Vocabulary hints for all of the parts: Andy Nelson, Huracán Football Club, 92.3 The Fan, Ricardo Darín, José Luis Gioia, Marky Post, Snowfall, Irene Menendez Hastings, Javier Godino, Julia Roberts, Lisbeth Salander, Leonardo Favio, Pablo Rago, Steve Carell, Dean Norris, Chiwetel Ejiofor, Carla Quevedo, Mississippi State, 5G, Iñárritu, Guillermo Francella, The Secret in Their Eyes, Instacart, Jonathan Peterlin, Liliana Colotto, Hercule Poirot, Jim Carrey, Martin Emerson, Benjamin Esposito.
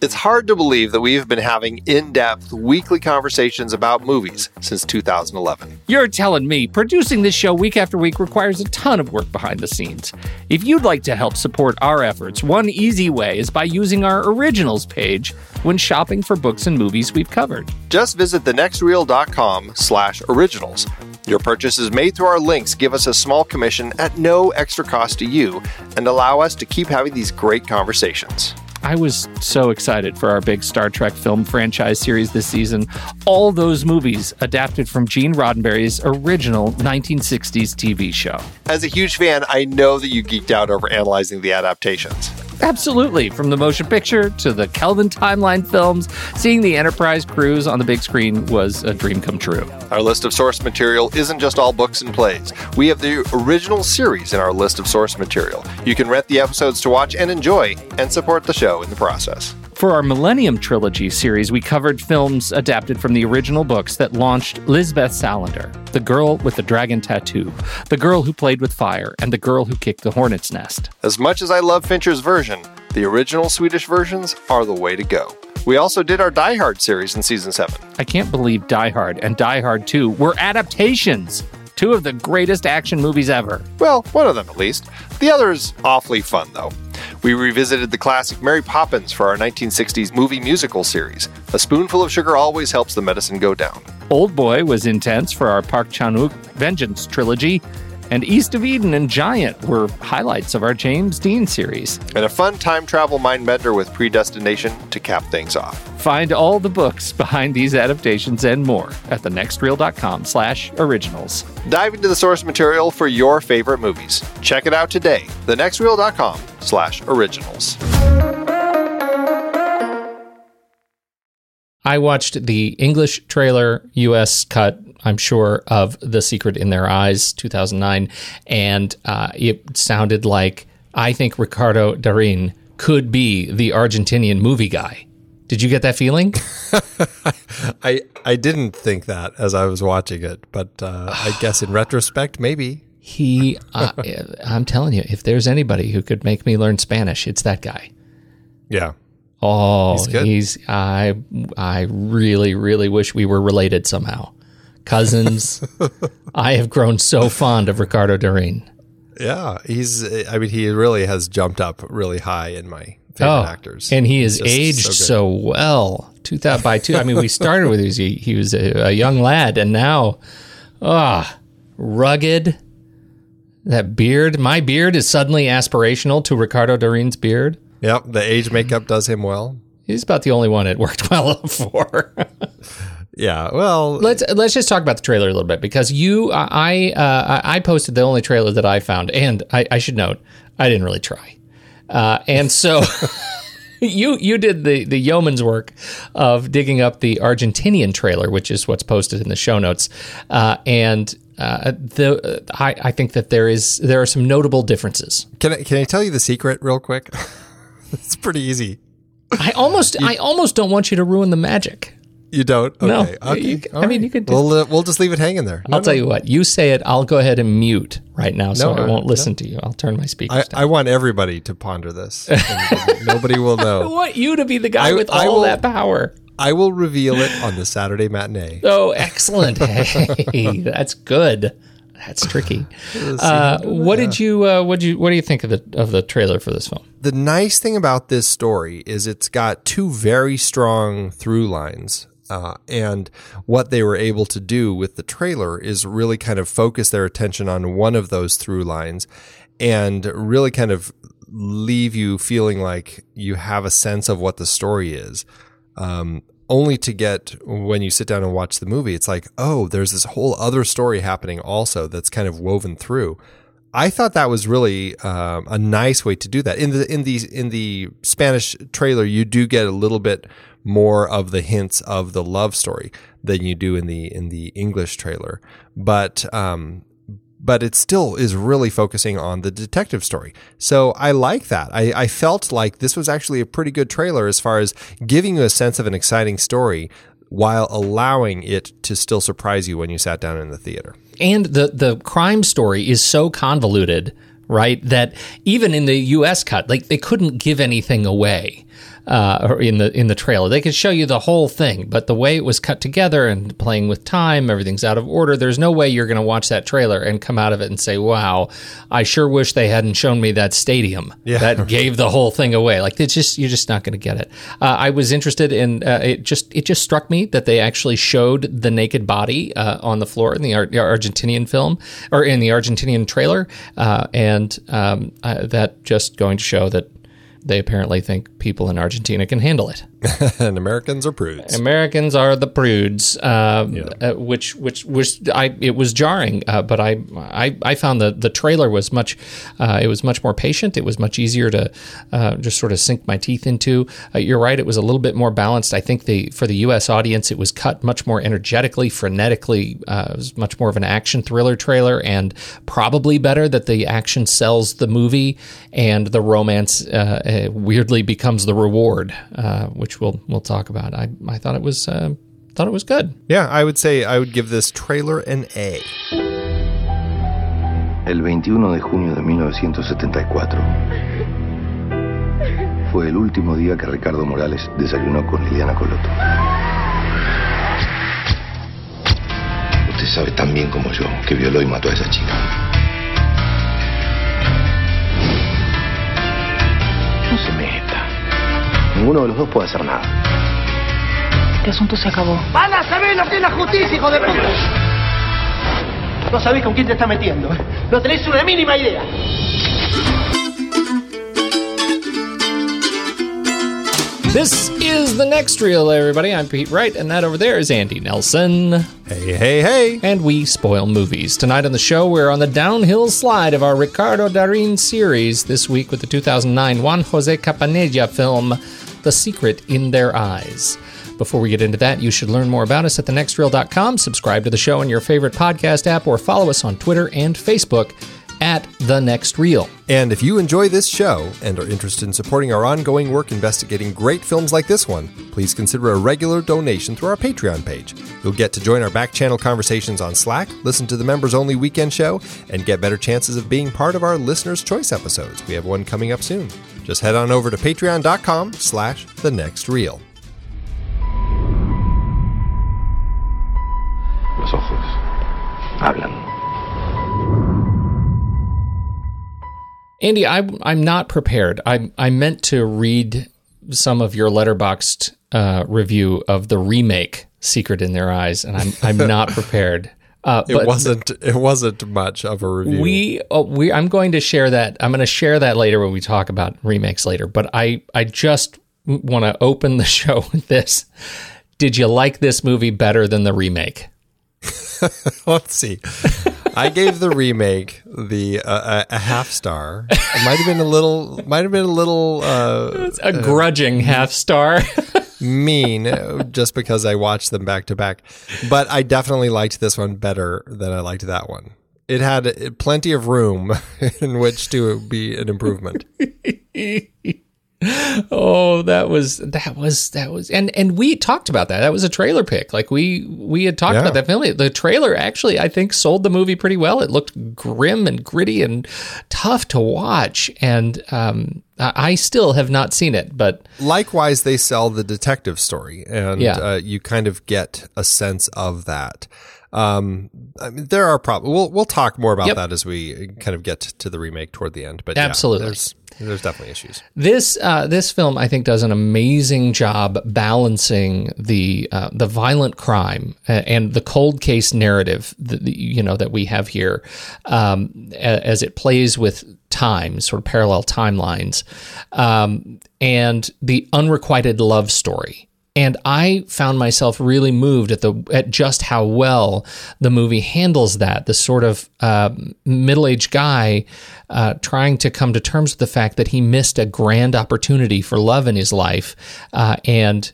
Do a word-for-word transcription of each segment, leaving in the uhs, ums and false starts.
It's hard to believe that we've been having in-depth weekly conversations about movies since two thousand eleven. You're telling me producing this show week after week requires a ton of work behind the scenes. If you'd like to help support our efforts, one easy way is by using our originals page when shopping for books and movies we've covered. Just visit thenextreel.com slash originals. Your purchases made through our links give us a small commission at no extra cost to you and allow us to keep having these great conversations. I was so excited for our big Star Trek film franchise series this season. All those movies adapted from Gene Roddenberry's original nineteen sixties T V show. As a huge fan, I know that you geeked out over analyzing the adaptations. Absolutely. From the motion picture to the Kelvin timeline films, seeing the Enterprise crews on the big screen was a dream come true. Our list of source material isn't just all books and plays. We have the original series in our list of source material. You can rent the episodes to watch and enjoy and support the show in the process. For our Millennium Trilogy series, we covered films adapted from the original books that launched Lisbeth Salander, The Girl with the Dragon Tattoo, The Girl Who Played with Fire, and The Girl Who Kicked the Hornet's Nest. As much as I love Fincher's version, the original Swedish versions are the way to go. We also did our Die Hard series in Season seven. I can't believe Die Hard and Die Hard two were adaptations. Two of the greatest action movies ever. Well, one of them at least. The other is awfully fun, though. We revisited the classic Mary Poppins for our nineteen sixties movie musical series. A spoonful of sugar always helps the medicine go down. Old Boy was intense for our Park Chan-wook Vengeance trilogy. And East of Eden and Giant were highlights of our James Dean series. And a fun time travel mind bender with Predestination to cap things off. Find all the books behind these adaptations and more at thenextreel.com slash originals. Dive into the source material for your favorite movies. Check it out today, thenextreel.com slash originals. I watched the English trailer, U S cut, I'm sure, of The Secret in Their Eyes, two thousand nine, and uh, it sounded like, I think Ricardo Darín could be the Argentinian movie guy. Did you get that feeling? I I didn't think that as I was watching it, but uh, I guess in retrospect, maybe. He, uh, I'm telling you, if there's anybody who could make me learn Spanish, it's that guy. Yeah. Oh, he's, he's I I really, really wish we were related somehow. Cousins. I have grown so fond of Ricardo Darín. Yeah, he's, I mean, he really has jumped up really high in my favorite oh, actors. And he has aged so, so well. Two th- by two, I mean, we started with he, he was a, a young lad, and now, ah, oh, rugged. That beard, my beard is suddenly aspirational to Ricardo Darín's beard. Yep, the age makeup does him well. He's about the only one it worked well for. Yeah, well, let's let's just talk about the trailer a little bit, because you, I, uh, I posted the only trailer that I found, and I, I should note I didn't really try, uh, and so you you did the, the yeoman's work of digging up the Argentinian trailer, which is what's posted in the show notes. Uh, and uh, the uh, I, I think that there is there are some notable differences. Can I, can I tell you the secret real quick? It's pretty easy. I almost you, I almost don't want you to ruin the magic. You don't? Okay. No. Okay. You, I right. mean, you could. Just, we'll uh, we'll just leave it hanging there. No, I'll no. tell you what. You say it. I'll go ahead and mute right now, so no, I won't no. listen to you. I'll turn my speakers I, down. I want everybody to ponder this. Nobody will know. I want you to be the guy I, with I all will, that power. I will reveal it on the Saturday matinee. Oh, excellent! Hey, that's good. That's tricky. Uh, what did you? Uh, what you? What do you think of the of the trailer for this film? The nice thing about this story is it's got two very strong through lines. Uh, and what they were able to do with the trailer is really kind of focus their attention on one of those through lines and really kind of leave you feeling like you have a sense of what the story is. Um, only to get, when you sit down and watch the movie, it's like, oh, there's this whole other story happening also that's kind of woven through. I thought that was really uh, a nice way to do that. In the in the in the Spanish trailer, you do get a little bit more of the hints of the love story than you do in the in the English trailer, but um, but it still is really focusing on the detective story. So I like that. I, I felt like this was actually a pretty good trailer as far as giving you a sense of an exciting story while allowing it to still surprise you when you sat down in the theater. And the, the crime story is so convoluted, right, that even in the U S cut, like, they couldn't give anything away uh, or in the in the trailer. They could show you the whole thing, but the way it was cut together and playing with time, everything's out of order. There's no way you're going to watch that trailer and come out of it and say, wow, I sure wish they hadn't shown me that stadium. Yeah. That gave the whole thing away. Like, it's just, you're just not going to get it. Uh, I was interested in, uh, it just it just struck me that they actually showed the naked body uh, on the floor in the Ar- Argentinian film, or in the Argentinian trailer, uh, and um, uh, that just going to show that they apparently think people in Argentina can handle it. And Americans are prudes. Americans are the prudes, um, yeah. uh, which which was I. It was jarring, uh, but I, I I found the the trailer was much. Uh, it was much more patient. It was much easier to uh, just sort of sink my teeth into. Uh, you're right. It was a little bit more balanced. I think the for the U S audience, it was cut much more energetically, frenetically. Uh, it was much more of an action thriller trailer, and probably better that the action sells the movie and the romance. Uh, It weirdly becomes the reward, uh, which we'll we'll talk about. I I thought it was uh, thought it was good. Yeah, I would say I would give this trailer an A. El veintiuno de junio de mil novecientos setenta y cuatro fue el último día que Ricardo Morales desayunó con Liliana Colotto. Usted sabe tan bien como yo que violó y mató a esa chica. No se meta. Ninguno de los dos puede hacer nada. Este asunto se acabó. ¡Van a saber lo que es la justicia, hijo de puta! No sabés con quién te está metiendo, ¿eh? No tenés una mínima idea. This is The Next Reel, everybody. I'm Pete Wright, and that over there is Andy Nelson. Hey, hey, hey. And we spoil movies. Tonight on the show, we're on the downhill slide of our Ricardo Darín series, this week with the two thousand nine Juan José Campanella film, The Secret in Their Eyes. Before we get into that, you should learn more about us at the next reel dot com, subscribe to the show in your favorite podcast app, or follow us on Twitter and Facebook at The Next Reel. And if you enjoy this show and are interested in supporting our ongoing work investigating great films like this one, please consider a regular donation through our Patreon page. You'll get to join our back channel conversations on Slack, listen to the members only weekend show, and get better chances of being part of our listeners' choice episodes. We have one coming up soon. Just head on over to patreon dot com slash the next reel. Los ojos hablan. Andy, I, I'm not prepared. I I meant to read some of your Letterboxd uh, review of the remake "Secret in Their Eyes," and I'm I'm not prepared. Uh, it but wasn't it wasn't much of a review. We uh, we I'm going to share that. I'm going to share that later when we talk about remakes later. But I I just want to open the show with this. Did you like this movie better than the remake? Let's see. I gave the remake the uh, a half star. It might have been a little. Might have been a little. Uh, a grudging uh, half star. Mean, just because I watched them back to back, but I definitely liked this one better than I liked that one. It had plenty of room in which to be an improvement. Oh, that was that was that was, and and we talked about that. That was a trailer pick. Like we we had talked yeah. about that film. The trailer actually, I think, sold the movie pretty well. It looked grim and gritty and tough to watch. And um, I still have not seen it, but likewise, they sell the detective story, and yeah. uh, you kind of get a sense of that. Um, I mean, there are problems. We'll we'll talk more about yep. that as we kind of get to the remake toward the end. But absolutely, yeah, there's there's definitely issues. This uh, this film, I think, does an amazing job balancing the uh, the violent crime and the cold case narrative that, you know, that we have here, um, as it plays with time, sort of parallel timelines, um, and the unrequited love story. And I found myself really moved at the at just how well the movie handles that. The sort of uh, middle-aged guy uh, trying to come to terms with the fact that he missed a grand opportunity for love in his life, uh, and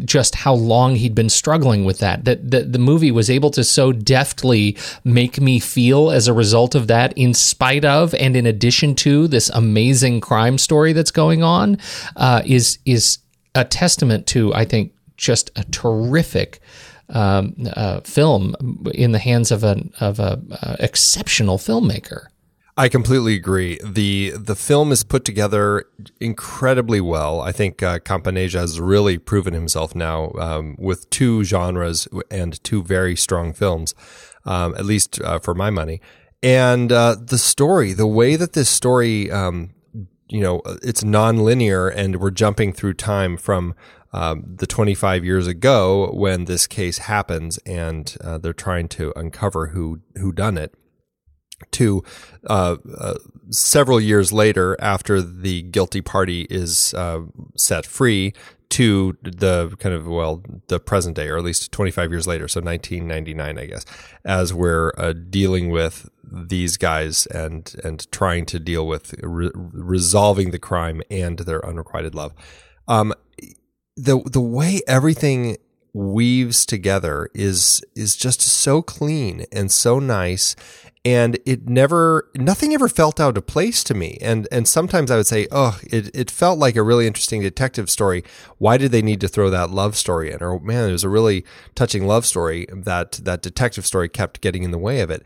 just how long he'd been struggling with that. That the, the movie was able to so deftly make me feel as a result of that, in spite of and in addition to this amazing crime story that's going on, uh, is is. a testament to, I think, just a terrific um, uh, film in the hands of an of a uh, exceptional filmmaker. I completely agree. the The film is put together incredibly well. I think uh, Campanella has really proven himself now um, with two genres and two very strong films, um, at least uh, for my money. And uh, the story, the way that this story. Um, You know, it's nonlinear, and we're jumping through time from um, the twenty-five years ago when this case happens, and uh, they're trying to uncover who who done it, to uh, uh, several years later after the guilty party is uh, set free, to the kind of, well, the present day, or at least twenty-five years later, so nineteen ninety-nine, I guess, as we're uh, dealing with these guys and and trying to deal with re- resolving the crime and their unrequited love. Um, the the way everything weaves together is is just so clean and so nice. And it never, nothing ever felt out of place to me. And and sometimes I would say, oh, it, it felt like a really interesting detective story. Why did they need to throw that love story in? Or, man, it was a really touching love story. That, that detective story kept getting in the way of it.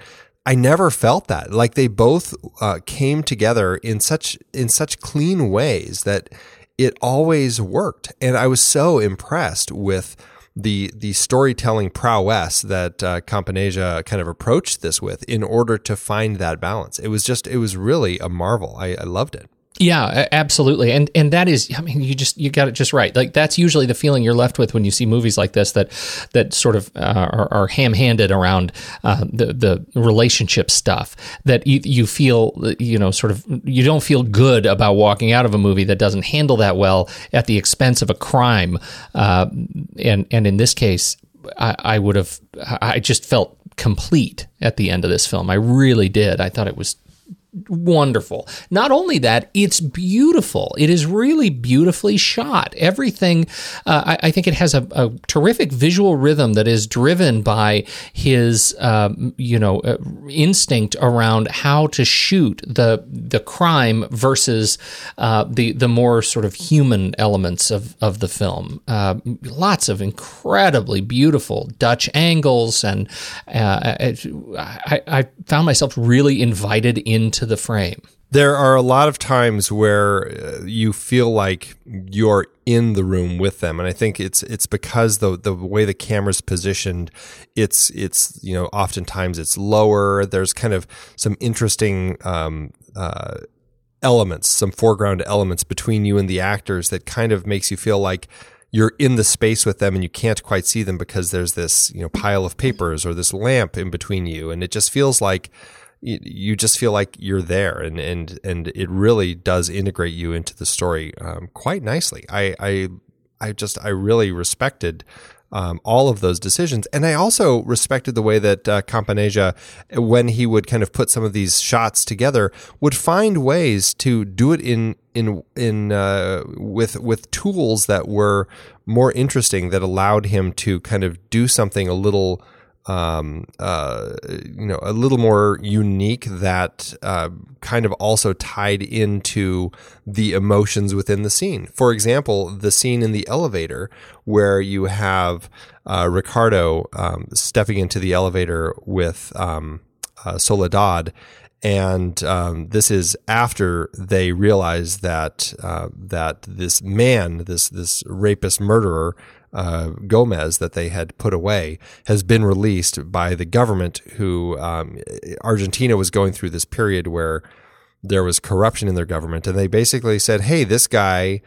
I never felt that. Like, they both uh, came together in such in such clean ways that it always worked. And I was so impressed with the the storytelling prowess that uh, Campanella kind of approached this with in order to find that balance. It was just, it was really a marvel. I, I loved it. Yeah, absolutely. And and that is, I mean, you just, you got it just right. Like, that's usually the feeling you're left with when you see movies like this that that sort of uh, are, are ham-handed around uh, the, the relationship stuff, that you, you feel, you know, sort of, you don't feel good about walking out of a movie that doesn't handle that well at the expense of a crime. Uh, and, and in this case, I, I would have, I just felt complete at the end of this film. I really did. I thought it was wonderful. Not only that, it's beautiful. It is really beautifully shot. Everything, uh, I, I think it has a, a terrific visual rhythm that is driven by his, um, you know, uh, instinct around how to shoot the the crime versus uh, the the more sort of human elements of of the film. Uh, lots of incredibly beautiful Dutch angles, and uh, I, I found myself really invited into the frame. There are a lot of times where you feel like you're in the room with them, and I think it's it's because the the way the camera's positioned, it's it's you know, oftentimes it's lower. There's kind of some interesting um, uh, elements, some foreground elements between you and the actors that kind of makes you feel like you're in the space with them and you can't quite see them because there's this, you know, pile of papers or this lamp in between you, and it just feels like. You just feel like you're there, and and and it really does integrate you into the story um, quite nicely. I, I I just I really respected um, all of those decisions. And I also respected the way that uh, Campanella, when he would kind of put some of these shots together, would find ways to do it in in in uh, with with tools that were more interesting, that allowed him to kind of do something a little um, uh, you know, a little more unique, that, uh, kind of also tied into the emotions within the scene. For example, the scene in the elevator where you have, uh, Ricardo, um, stepping into the elevator with, um, uh, Soledad. And um, this is after they realize that uh, that this man, this this rapist murderer, uh, Gomez, that they had put away, has been released by the government. Who um, Argentina was going through this period where there was corruption in their government, and they basically said, "Hey, this guy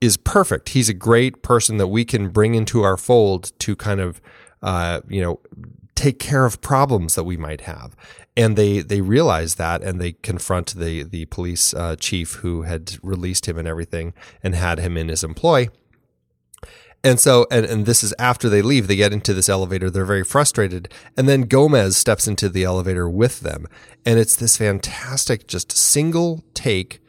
is perfect. He's a great person that we can bring into our fold to kind of uh, you know." take care of problems that we might have." And they, they realize that, and they confront the, the police uh, chief who had released him and everything and had him in his employ. And so, and, and this is after they leave, they get into this elevator, they're very frustrated. And then Gomez steps into the elevator with them. And it's this fantastic, just single take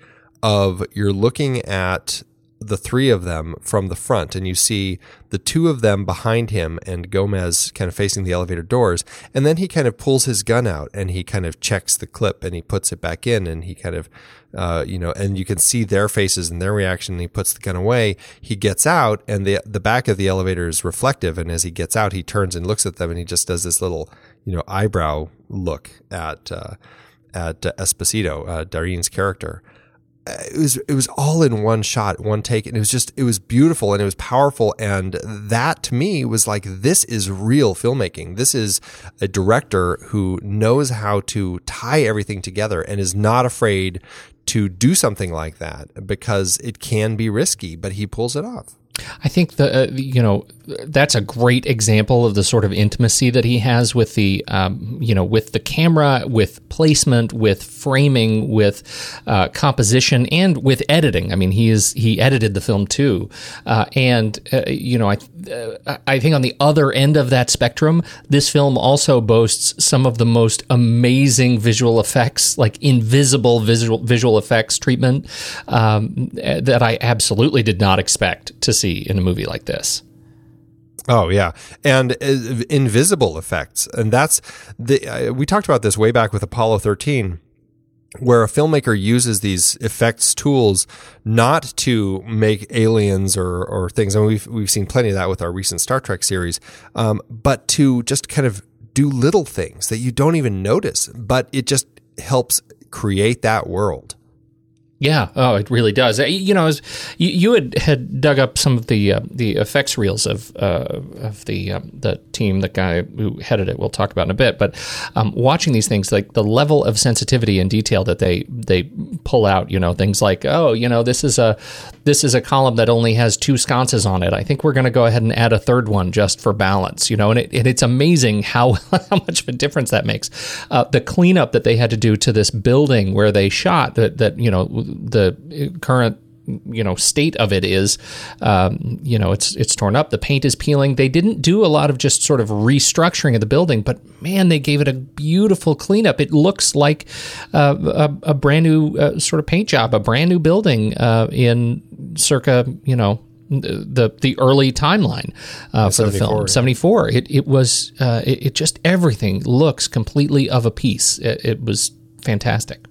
of, you're looking at the three of them from the front, and you see the two of them behind him and Gomez kind of facing the elevator doors. And then he kind of pulls his gun out, and he kind of checks the clip, and he puts it back in, and he kind of, uh, you know, and you can see their faces and their reaction. And he puts the gun away. He gets out, and the, the back of the elevator is reflective. And as he gets out, he turns and looks at them, and he just does this little, you know, eyebrow look at, uh, at uh, Esposito, uh, Darín's character. It was it was all in one shot, one take, and it was just it was beautiful, and it was powerful. And that, to me, was like, this is real filmmaking. This is a director who knows how to tie everything together and is not afraid to do something like that, because it can be risky, but he pulls it off. I think the uh, you know, that's a great example of the sort of intimacy that he has with the um, you know, with the camera, with placement, with framing, with uh, composition, and with editing. I mean, he is he edited the film too, uh, and uh, you know, I uh, I think on the other end of that spectrum, this film also boasts some of the most amazing visual effects, like invisible visual visual effects treatment um, that I absolutely did not expect to see in a movie like this. Oh yeah, and uh, invisible effects, and that's the. Uh, we talked about this way back with Apollo thirteen, where a filmmaker uses these effects tools not to make aliens or or things. I mean, we've we've seen plenty of that with our recent Star Trek series, um, but to just kind of do little things that you don't even notice, but it just helps create that world. Yeah, oh, it really does. You know, was, you, you had, had dug up some of the uh, the effects reels of uh, of the um, the team, the guy who headed it. We'll talk about in a bit. But um, watching these things, like the level of sensitivity and detail that they they pull out. You know, things like, oh, you know, this is a this is a column that only has two sconces on it. I think we're going to go ahead and add a third one just for balance. You know, and it, and it's amazing how how much of a difference that makes. Uh, the cleanup that they had to do to this building where they shot that that you know. The current, you know, state of it is, um, you know, it's it's torn up. The paint is peeling. They didn't do a lot of just sort of restructuring of the building, but man, they gave it a beautiful cleanup. It looks like uh, a, a brand new uh, sort of paint job, a brand new building uh, in circa, you know, the the early timeline uh, for the film, seventy-four. It it was uh, it, it just everything looks completely of a piece. It, it was fantastic.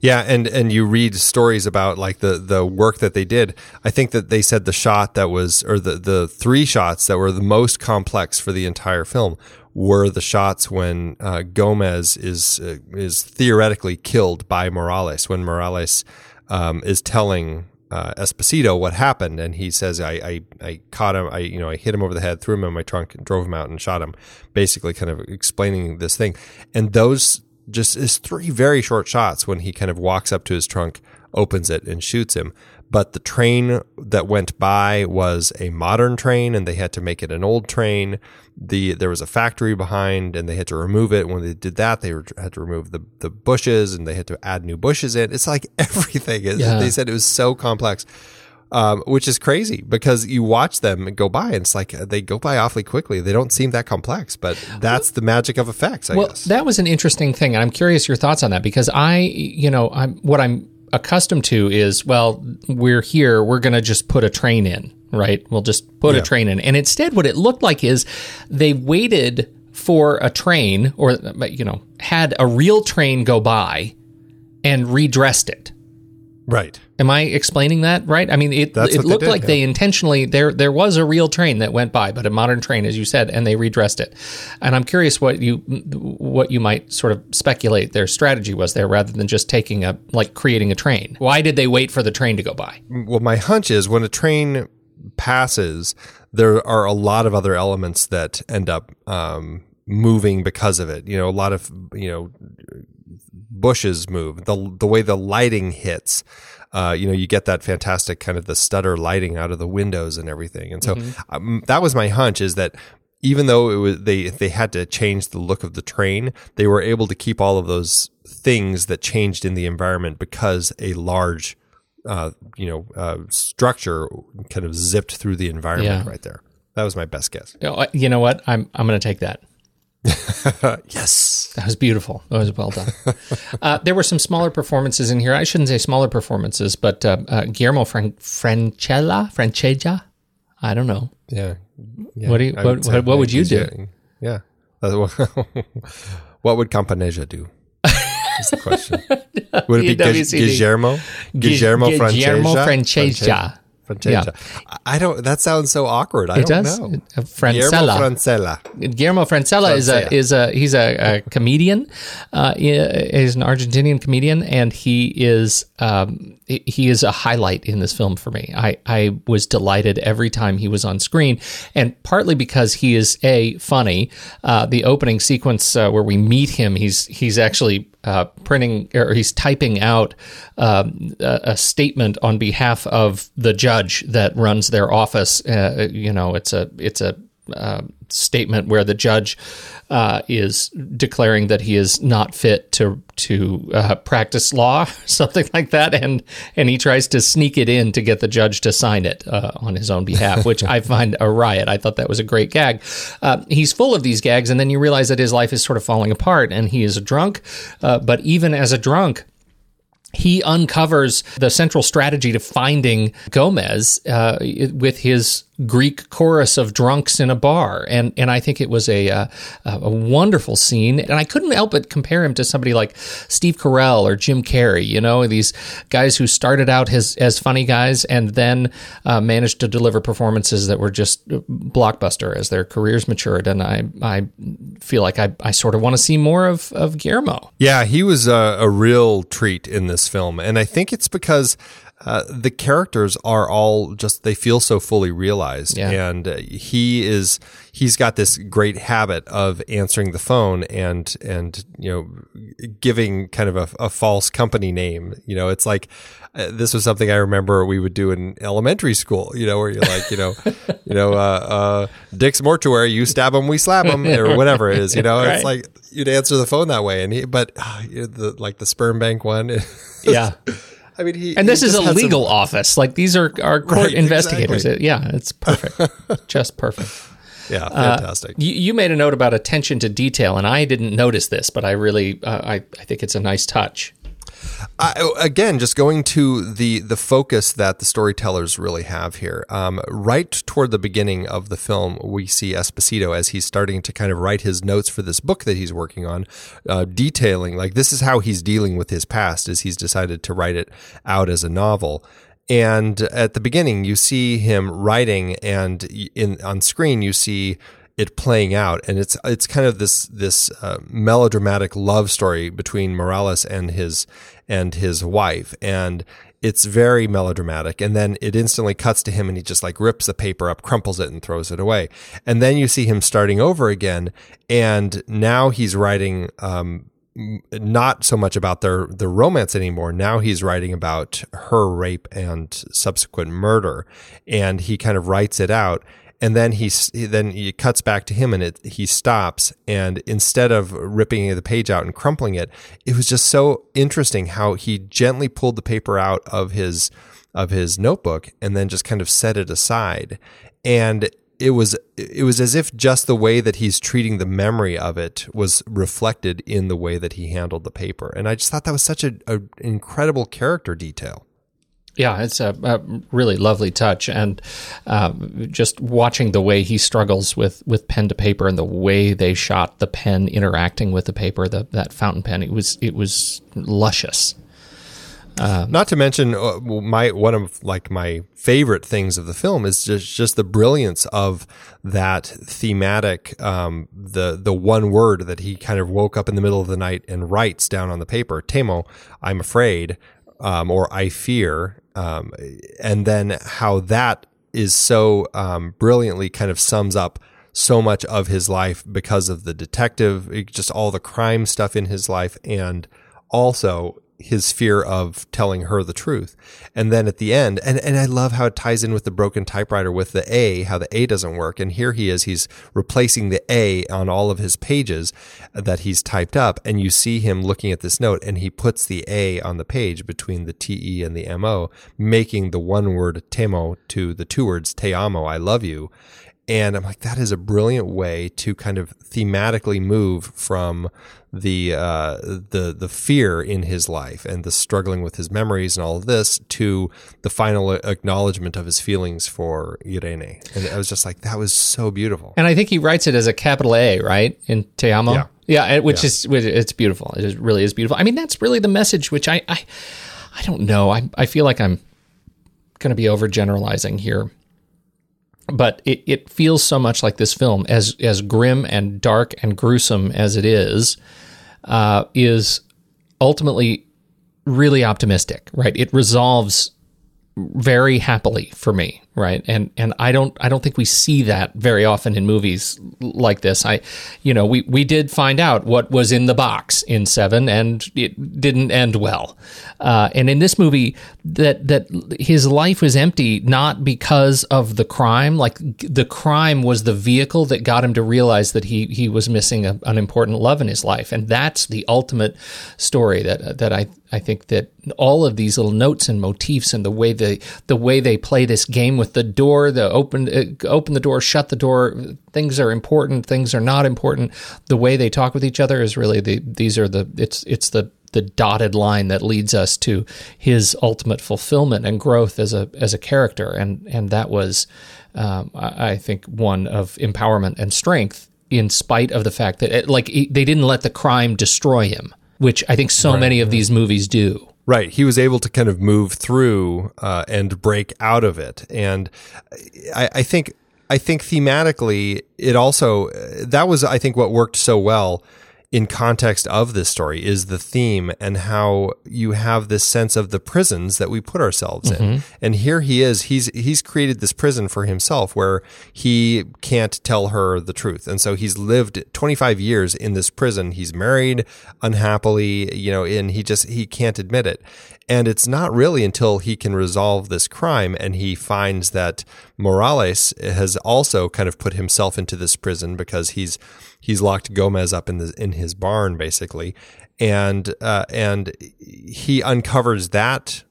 Yeah, and, and you read stories about like the, the work that they did. I think that they said the shot that was, or the, the three shots that were the most complex for the entire film were the shots when uh, Gomez is uh, is theoretically killed by Morales, when Morales um, is telling uh, Esposito what happened, and he says, I, I I caught him, I you know I hit him over the head, threw him in my trunk, and drove him out and shot him, basically kind of explaining this thing. And those. Just is three very short shots when he kind of walks up to his trunk, opens it, and shoots him. But the train that went by was a modern train, and they had to make it an old train. The there was a factory behind, and they had to remove it. When they did that, they were, had to remove the, the bushes, and they had to add new bushes in. It's like everything. Yeah. They said it was so complex. um, which is crazy because you watch them go by and it's like they go by awfully quickly. They don't seem that complex, but that's well, the magic of effects, I well, guess. Well, that was an interesting thing. And I'm curious your thoughts on that because I, you know, I'm what I'm accustomed to is, well, we're here, we're going to just put a train in, right? We'll just put yeah. a train in. And instead what it looked like is they waited for a train or, you know, had a real train go by and redressed it. Right. Am I explaining that right? I mean, it, it looked they did, like yeah. they intentionally, there there was a real train that went by, but a modern train, as you said, and they redressed it. And I'm curious what you what you might sort of speculate their strategy was there rather than just taking a, like creating a train. Why did they wait for the train to go by? Well, my hunch is when a train passes, there are a lot of other elements that end up um, moving because of it. You know, a lot of, you know, bushes move, the the way the lighting hits, uh, you know, you get that fantastic kind of the stutter lighting out of the windows and everything. And so mm-hmm. um, that was my hunch is that even though it was, they, they had to change the look of the train, they were able to keep all of those things that changed in the environment because a large, uh, you know, uh, structure kind of zipped through the environment yeah. right there. That was my best guess. You know what? I'm I'm going to take that. Yes. That was beautiful. That was well done. Uh, there were some smaller performances in here. I shouldn't say smaller performances, but uh, uh, Guillermo Fran- Francella, Francella? I don't know. Yeah. yeah. What do you, what, what, what would you do? Yeah. What would Campanella do? That's the question. Would it be Guillermo? Guillermo Francella? Guillermo Francella. Yeah. I don't, that sounds so awkward. I it don't does. know. Francella. Guillermo Francella. Guillermo Francella is a, is a, he's a, a comedian. Uh, he's an Argentinian comedian and he is, um, he is a highlight in this film for me. I, I was delighted every time he was on screen and partly because he is a funny, uh, the opening sequence uh, where we meet him, he's, he's actually, Uh, printing or he's typing out um, a, a statement on behalf of the judge that runs their office. Uh, you know, it's a it's a uh, statement where the judge uh, is declaring that he is not fit to to uh, practice law, something like that, and and he tries to sneak it in to get the judge to sign it uh, on his own behalf, which I find a riot. I thought that was a great gag. Uh, he's full of these gags, and then you realize that his life is sort of falling apart, and he is a drunk, uh, but even as a drunk, he uncovers the central strategy to finding Gomez uh, with his Greek chorus of drunks in a bar. And and I think it was a, a a wonderful scene. And I couldn't help but compare him to somebody like Steve Carell or Jim Carrey, you know, these guys who started out as, as funny guys and then uh, managed to deliver performances that were just blockbuster as their careers matured. And I I feel like I, I sort of want to see more of, of Guillermo. Yeah, he was a, a real treat in this film. And I think it's because uh, the characters are all just, they feel so fully realized. Yeah. And uh, he is, he's got this great habit of answering the phone and, and, you know, giving kind of a, a false company name. You know, it's like, uh, this was something I remember we would do in elementary school, you know, where you're like, you know, you know, uh, uh, Dick's Mortuary, you stab him, we slap him, or whatever it is, you know, right. It's like, you'd answer the phone that way. And he, but uh, the, like the sperm bank one. Yeah. I mean, he, and this is a legal some... office. Like these are our court right, investigators. Exactly. It, yeah, it's perfect. Just perfect. Yeah, fantastic. Uh, you, you made a note about attention to detail, and I didn't notice this, but I really, uh, I, I think it's a nice touch. I, again, just going to the the focus that the storytellers really have here. Um, right toward the beginning of the film, we see Esposito as he's starting to kind of write his notes for this book that he's working on, uh, detailing, like, this is how he's dealing with his past, is he's decided to write it out as a novel. And at the beginning, you see him writing, and in on screen, you see it playing out, and it's it's kind of this this uh, melodramatic love story between Morales and his and his wife, and it's very melodramatic. And then it instantly cuts to him, and he just like rips the paper up, crumples it, and throws it away. And then you see him starting over again, and now he's writing um, not so much about their their romance anymore. Now he's writing about her rape and subsequent murder, and he kind of writes it out. And then he then it cuts back to him, and it, he stops. And instead of ripping the page out and crumpling it, it was just so interesting how he gently pulled the paper out of his of his notebook and then just kind of set it aside. And it was it was as if just the way that he's treating the memory of it was reflected in the way that he handled the paper. And I just thought that was such an incredible character detail. Yeah, it's a, a really lovely touch. And um, just watching the way he struggles with, with pen to paper and the way they shot the pen interacting with the paper, the, that fountain pen, it was it was luscious. Uh, Not to mention, uh, my one of like my favorite things of the film is just, just the brilliance of that thematic, um, the the one word that he kind of woke up in the middle of the night and writes down on the paper, Temo, I'm afraid, um, or I fear, um, and then how that is so um, brilliantly kind of sums up so much of his life because of the detective, just all the crime stuff in his life, and also his fear of telling her the truth. And then at the end, and, and I love how it ties in with the broken typewriter with the A, how the A doesn't work. And here he is, he's replacing the A on all of his pages that he's typed up. And you see him looking at this note and he puts the A on the page between the T E and the M O, making the one word Temo to the two words Te amo, I love you. And I'm like, that is a brilliant way to kind of thematically move from the uh, the the fear in his life and the struggling with his memories and all of this to the final acknowledgement of his feelings for Irene. And I was just like, that was so beautiful. And I think he writes it as a capital A, right? In Te Amo? Yeah, yeah which yeah. is, it's beautiful. It really is beautiful. I mean, that's really the message, which I, I, I don't know. I, I feel like I'm going to be overgeneralizing here. But it, it feels so much like this film, as as grim and dark and gruesome as it is, uh, is ultimately really optimistic, right? It resolves very happily for me, right? And and I don't I don't think we see that very often in movies like this. I, you know, we we did find out what was in the box in Seven, and it didn't end well. Uh, and in this movie, that that his life was empty not because of the crime. Like the crime was the vehicle that got him to realize that he he was missing a, an important love in his life, and that's the ultimate story that that I I think that all of these little notes and motifs and the way they the way they play this game with the door, the open uh, open the door, shut the door, things are important, things are not important. The way they talk with each other is really the these are the it's it's the the dotted line that leads us to his ultimate fulfillment and growth as a as a character. And and that was um, I think one of empowerment and strength in spite of the fact that it, like they didn't let the crime destroy him, which I think so right, many of right. these movies do. Right. He was able to kind of move through uh, and break out of it. And I, I think I think thematically, it also that was, I think, what worked so well in context of this story is the theme and how you have this sense of the prisons that we put ourselves mm-hmm. in. And here he is. He's he's created this prison for himself where he can't tell her the truth. And so he's lived twenty-five years in this prison. He's married unhappily, you know, and he just he can't admit it. And it's not really until he can resolve this crime and he finds that Morales has also kind of put himself into this prison because he's he's locked Gomez up in the in his barn basically, and uh, and he uncovers that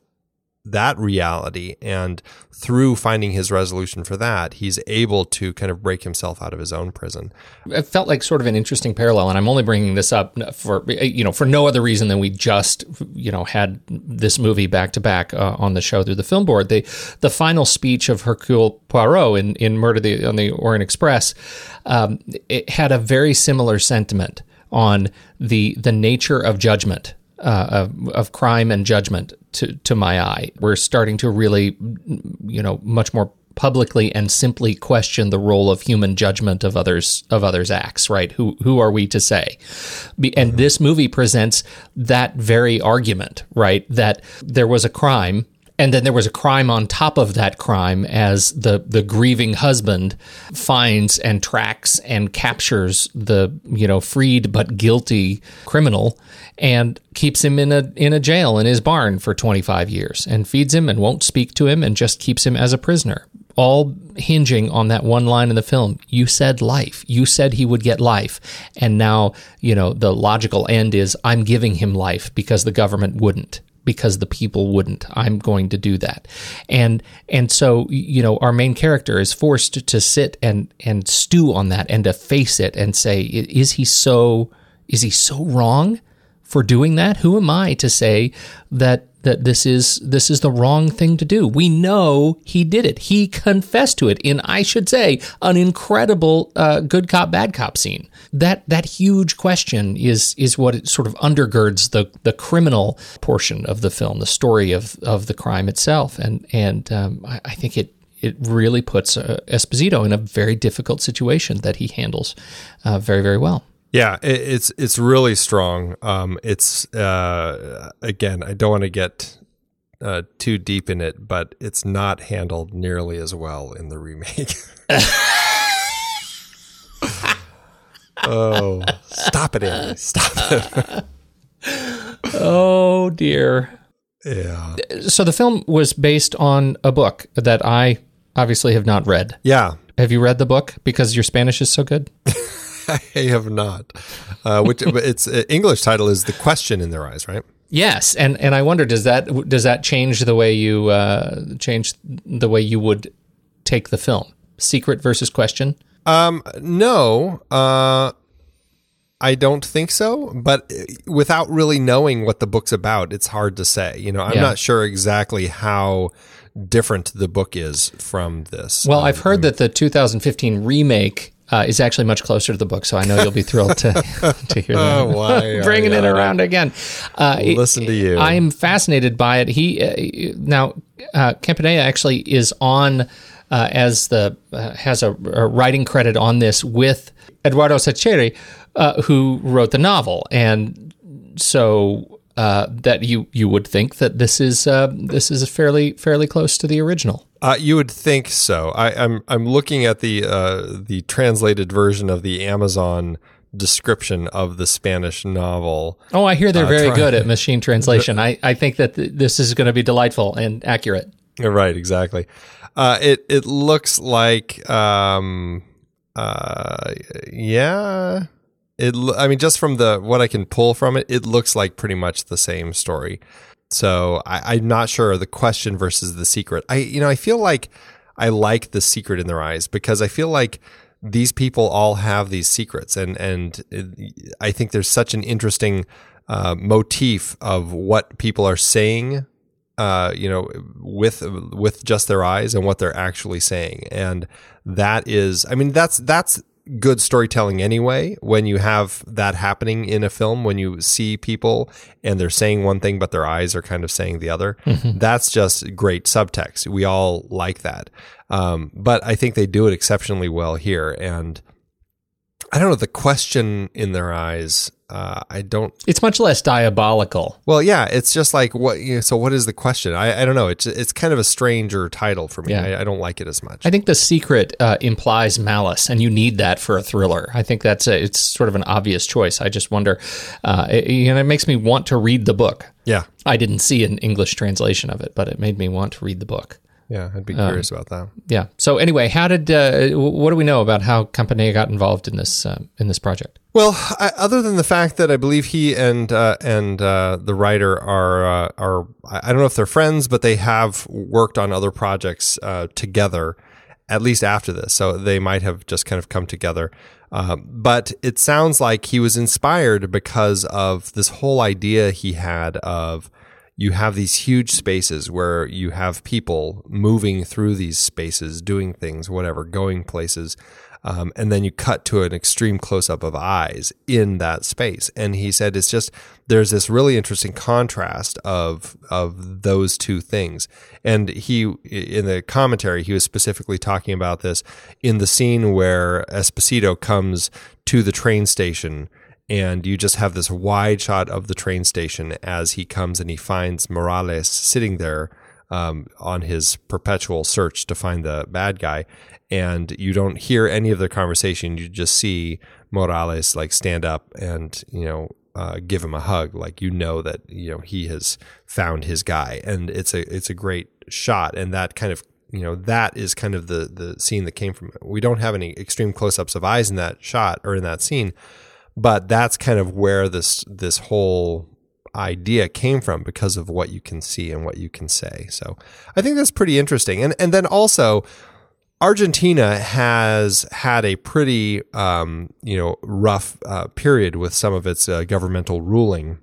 that reality, and through finding his resolution for that, he's able to kind of break himself out of his own prison. It felt like sort of an interesting parallel, and I'm only bringing this up for, you know, for no other reason than we just, you know, had this movie back to back on the show through the Film Board. The the final speech of Hercule Poirot in, in Murder on the Orient Express, um, it had a very similar sentiment on the the nature of judgment. Uh, of, of crime and judgment to, to my eye. We're starting to really, you know, much more publicly and simply question the role of human judgment of others of others' acts, right? Who who are we to say? And this movie presents that very argument, right? That there was a crime, and then there was a crime on top of that crime as the, the grieving husband finds and tracks and captures the, you know, freed but guilty criminal and keeps him in a in a jail in his barn for twenty-five years and feeds him and won't speak to him and just keeps him as a prisoner. All hinging on that one line in the film. You said life. You said he would get life. And now, you know, the logical end is I'm giving him life because the government wouldn't. because the people wouldn't. I'm going to do that. And and so, you know, our main character is forced to sit and, and stew on that and to face it and say, is he so is he so wrong for doing that? Who am I to say that that this is this is the wrong thing to do? We know he did it. He confessed to it in, I should say, an incredible uh, good cop, bad cop scene. That that huge question is is what it sort of undergirds the the criminal portion of the film, the story of of the crime itself. And and um, I, I think it it really puts uh, Esposito in a very difficult situation that he handles uh, very, very well. Yeah, it's it's really strong. Um, it's uh, again, I don't want to get uh, too deep in it, but it's not handled nearly as well in the remake. Oh, stop it, Andy! Stop it! Oh dear. Yeah. So the film was based on a book that I obviously have not read. Yeah. Have you read the book? Because your Spanish is so good. I have not. Uh, which its uh, English title is "The Question in Their Eyes," right? Yes, and and I wonder does that does that change the way you uh, change the way you would take the film? Secret versus question? Um, no, uh, I don't think so. But without really knowing what the book's about, it's hard to say. You know, I'm yeah. not sure exactly how different the book is from this. Well, um, I've heard I'm, that the two thousand fifteen remake Uh, is actually much closer to the book, so I know you'll be thrilled to, to hear that. Oh, why? Bringing it around again. Uh, Listen to you. I am fascinated by it. He uh, now uh, Campanella actually is on uh, as the uh, has a, a writing credit on this with Eduardo Sacheri, uh, who wrote the novel, and so uh, that you you would think that this is uh, this is a fairly fairly close to the original. Uh, you would think so. I, I'm I'm looking at the uh, the translated version of the Amazon description of the Spanish novel. Oh, I hear they're uh, very try- good at machine translation. I, I think that th- this is going to be delightful and accurate. Right, exactly. Uh, it it looks like um uh yeah. It I mean just from the what I can pull from it, it looks like pretty much the same story. So I, I'm not sure the question versus the secret. I, you know, I feel like I like the secret in their eyes because I feel like these people all have these secrets, and and it, I think there's such an interesting uh, motif of what people are saying, uh, you know, with with just their eyes and what they're actually saying, and that is, I mean, that's that's. good storytelling anyway, when you have that happening in a film, when you see people and they're saying one thing, but their eyes are kind of saying the other, mm-hmm. that's just great subtext. We all like that. Um, but I think they do it exceptionally well here. And I don't know, the question in their eyes, uh, I don't... It's much less diabolical. Well, yeah, it's just like, what? You know, so what is the question? I, I don't know. It's it's kind of a stranger title for me. Yeah. I, I don't like it as much. I think the secret uh, implies malice, and you need that for a thriller. I think that's a, it's sort of an obvious choice. I just wonder, uh, it, you know, it makes me want to read the book. Yeah. I didn't see an English translation of it, but it made me want to read the book. Yeah, I'd be curious um, about that. Yeah. So anyway, how did uh, what do we know about how Campanella got involved in this uh, in this project? Well, I, other than the fact that I believe he and uh, and uh, the writer are uh, are I don't know if they're friends, but they have worked on other projects uh, together, at least after this. So they might have just kind of come together. Uh, but it sounds like he was inspired because of this whole idea he had of. You have these huge spaces where you have people moving through these spaces, doing things, whatever, going places. Um, and then you cut to an extreme close-up of eyes in that space. And he said it's just there's this really interesting contrast of of those two things. And he, in the commentary, he was specifically talking about this in the scene where Esposito comes to the train station. And you just have this wide shot of the train station as he comes and he finds Morales sitting there um, on his perpetual search to find the bad guy. And you don't hear any of the conversation. You just see Morales like stand up and, you know, uh, give him a hug. Like, you know that, you know, he has found his guy. And it's a it's a great shot. And that kind of, you know, that is kind of the, the scene that came from it. We don't have any extreme close-ups of eyes in that shot or in that scene. But that's kind of where this this whole idea came from because of what you can see and what you can say. So I think that's pretty interesting. And and then also, Argentina has had a pretty um, you know rough uh, period with some of its uh, governmental ruling.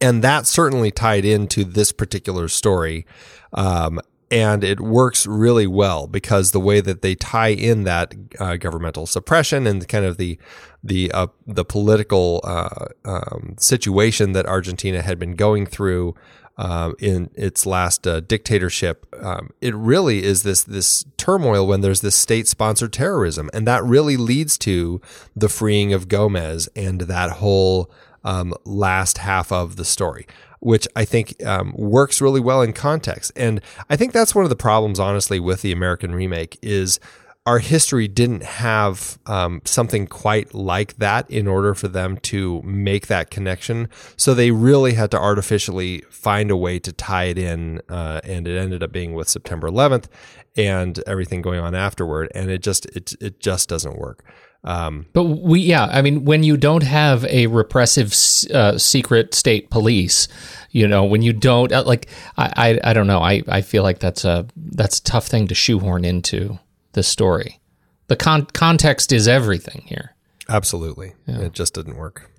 And that certainly tied into this particular story. Um, and it works really well because the way that they tie in that uh, governmental suppression and kind of the the uh, the political uh, um, situation that Argentina had been going through uh, in its last uh, dictatorship, um, it really is this this turmoil when there's this state-sponsored terrorism. And that really leads to the freeing of Gomez and that whole Um, last half of the story, which I think um, works really well in context. And I think that's one of the problems, honestly, with the American remake is our history didn't have um, something quite like that in order for them to make that connection. So they really had to artificially find a way to tie it in, uh, and it ended up being with September eleventh and everything going on afterward. And it just it it just doesn't work. Um, but we, yeah, I mean, when you don't have a repressive uh, secret state police, you know, when you don't like, I, I, I don't know, I, I feel like that's a that's a tough thing to shoehorn into the story. The con- context is everything here. Absolutely, yeah. It just didn't work.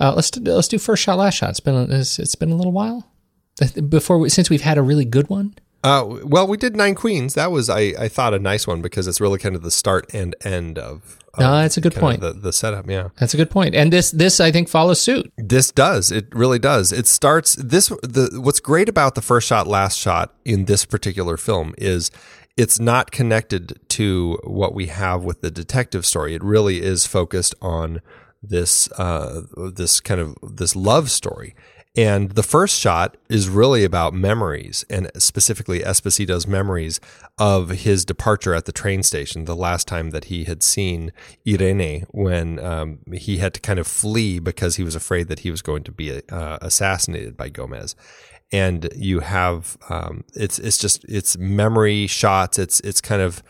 Uh, let's do, let's do first shot, last shot. It's been it's, it's been a little while before we, since we've had a really good one. Uh, well, we did Nine Queens. That was, I, I thought, a nice one because it's really kind of the start and end of, of no, that's a good point. The, the setup, yeah. That's a good point. And this, this, I think, follows suit. This does. It really does. It starts, this. The what's great about the first shot, last shot in this particular film is it's not connected to what we have with the detective story. It really is focused on this, uh, this kind of, this love story. And the first shot is really about memories, and specifically Esposito's memories of his departure at the train station, the last time that he had seen Irene when um, he had to kind of flee because he was afraid that he was going to be uh, assassinated by Gomez. And you have um, it's it's just it's memory shots. It's it's kind of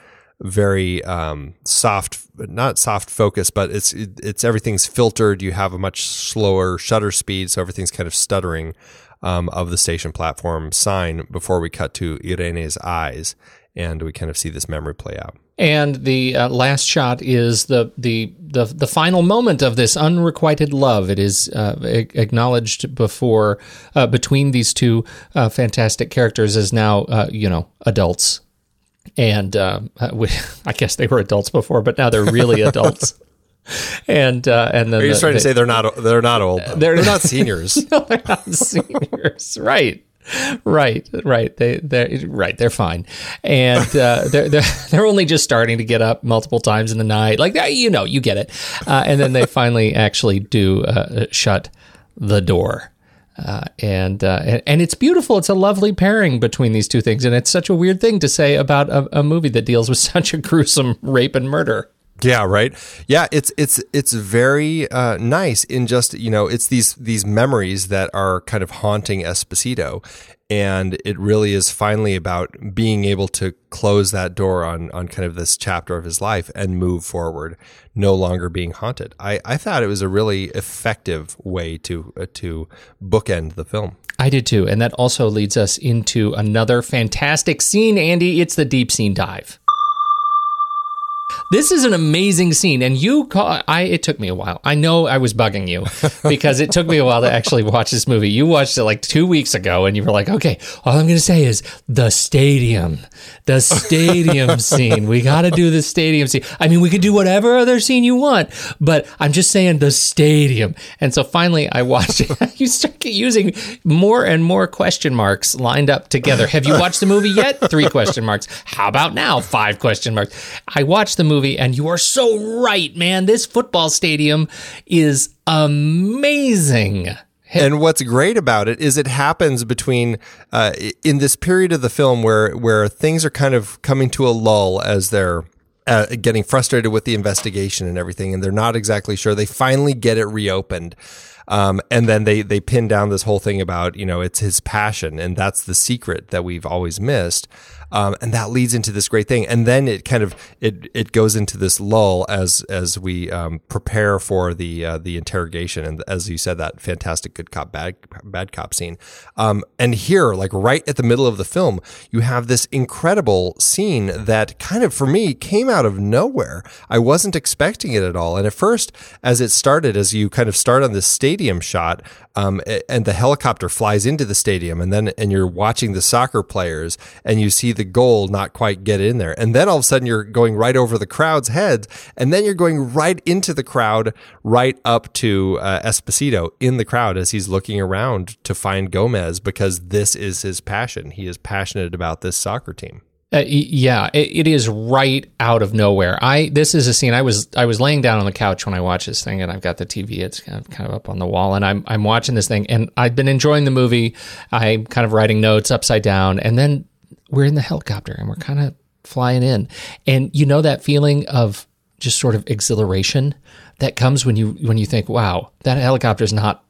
very um, soft, not soft focus, but it's it, it's everything's filtered. You have a much slower shutter speed, so everything's kind of stuttering um, of the station platform sign before we cut to Irene's eyes, and we kind of see this memory play out. And the uh, last shot is the, the the the final moment of this unrequited love. It is uh, a- acknowledged before uh, between these two uh, fantastic characters as now uh, you know adults. And uh, we, I guess they were adults before, but now they're really adults. and uh, and then are you the, trying to they, say they're not they're not old? They're, they're not seniors. No, they're not seniors. Right, right, right. They they right. They're fine, and uh, they're, they're they're only just starting to get up multiple times in the night. Like you know, you get it. Uh, and then they finally actually do uh, shut the door. Uh, and uh, and it's beautiful. It's a lovely pairing between these two things. And it's such a weird thing to say about a, a movie that deals with such a gruesome rape and murder. Yeah, right. Yeah, it's it's it's very uh, nice in just, you know, it's these these memories that are kind of haunting Esposito. And it really is finally about being able to close that door on on kind of this chapter of his life and move forward, no longer being haunted. I, I thought it was a really effective way to uh, to bookend the film. I did too. And that also leads us into another fantastic scene, Andy. It's the deep scene dive. This is an amazing scene, and you call I. It took me a while. I know I was bugging you because it took me a while to actually watch this movie. You watched it like two weeks ago, and you were like, "Okay, all I'm going to say is the stadium, the stadium scene. We got to do the stadium scene. I mean, we could do whatever other scene you want, but I'm just saying the stadium." And so finally, I watched it. You start using more and more question marks lined up together. Have you watched the movie yet? Three question marks. How about now? Five question marks. I watched the movie. Movie, and you are so right, man. This football stadium is amazing. And what's great about it is it happens between uh, in this period of the film where where things are kind of coming to a lull as they're uh, getting frustrated with the investigation and everything, and they're not exactly sure. They finally get it reopened. Um, and then they, they pin down this whole thing about, you know, it's his passion, and that's the secret that we've always missed. Um, and that leads into this great thing. And then it kind of, it, it goes into this lull as, as we, um, prepare for the, uh, the interrogation. And as you said, that fantastic good cop, bad, bad cop scene. Um, and here, like right at the middle of the film, you have this incredible scene that kind of, for me, came out of nowhere. I wasn't expecting it at all. And at first, as it started, as you kind of start on this stadium shot, um, and the helicopter flies into the stadium, and then, and you're watching the soccer players, and you see the goal not quite get in there. And then all of a sudden you're going right over the crowd's heads, and then you're going right into the crowd, right up to uh, Esposito in the crowd as he's looking around to find Gomez, because this is his passion. He is passionate about this soccer team. Uh, yeah, it, it is right out of nowhere. I this is a scene. I was I was laying down on the couch when I watched this thing, and I've got the T V. It's kind of, kind of up on the wall, and I'm I'm watching this thing, and I've been enjoying the movie. I'm kind of writing notes upside down, and then we're in the helicopter, and we're kind of flying in, and you know that feeling of just sort of exhilaration that comes when you when you think, wow, that helicopter's not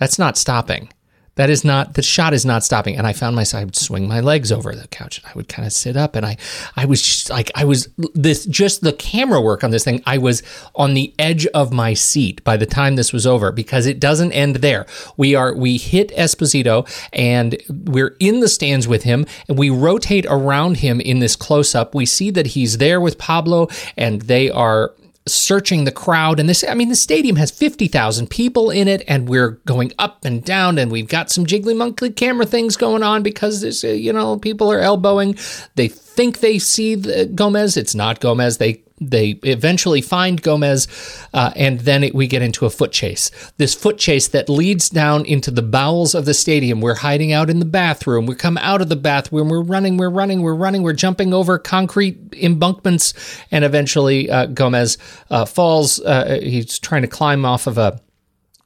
that's not stopping. That is not, the shot is not stopping. And I found myself, I would swing my legs over the couch and I would kind of sit up. And I, I was just like, I was this, just the camera work on this thing. I was on the edge of my seat by the time this was over, because it doesn't end there. We are, we hit Esposito and we're in the stands with him, and we rotate around him in this close up. We see that he's there with Pablo, and they are searching the crowd, and this, I mean, the stadium has fifty thousand people in it, and we're going up and down, and we've got some jiggly-monkly camera things going on because this, you know, people are elbowing. They think they see the Gomez. It's not Gomez. They they eventually find Gomez, uh, and then it, we get into a foot chase. This foot chase that leads down into the bowels of the stadium. We're hiding out in the bathroom. We come out of the bathroom. We're running, we're running, we're running. We're jumping over concrete embankments, and eventually uh, Gomez uh, falls. Uh, he's trying to climb off of a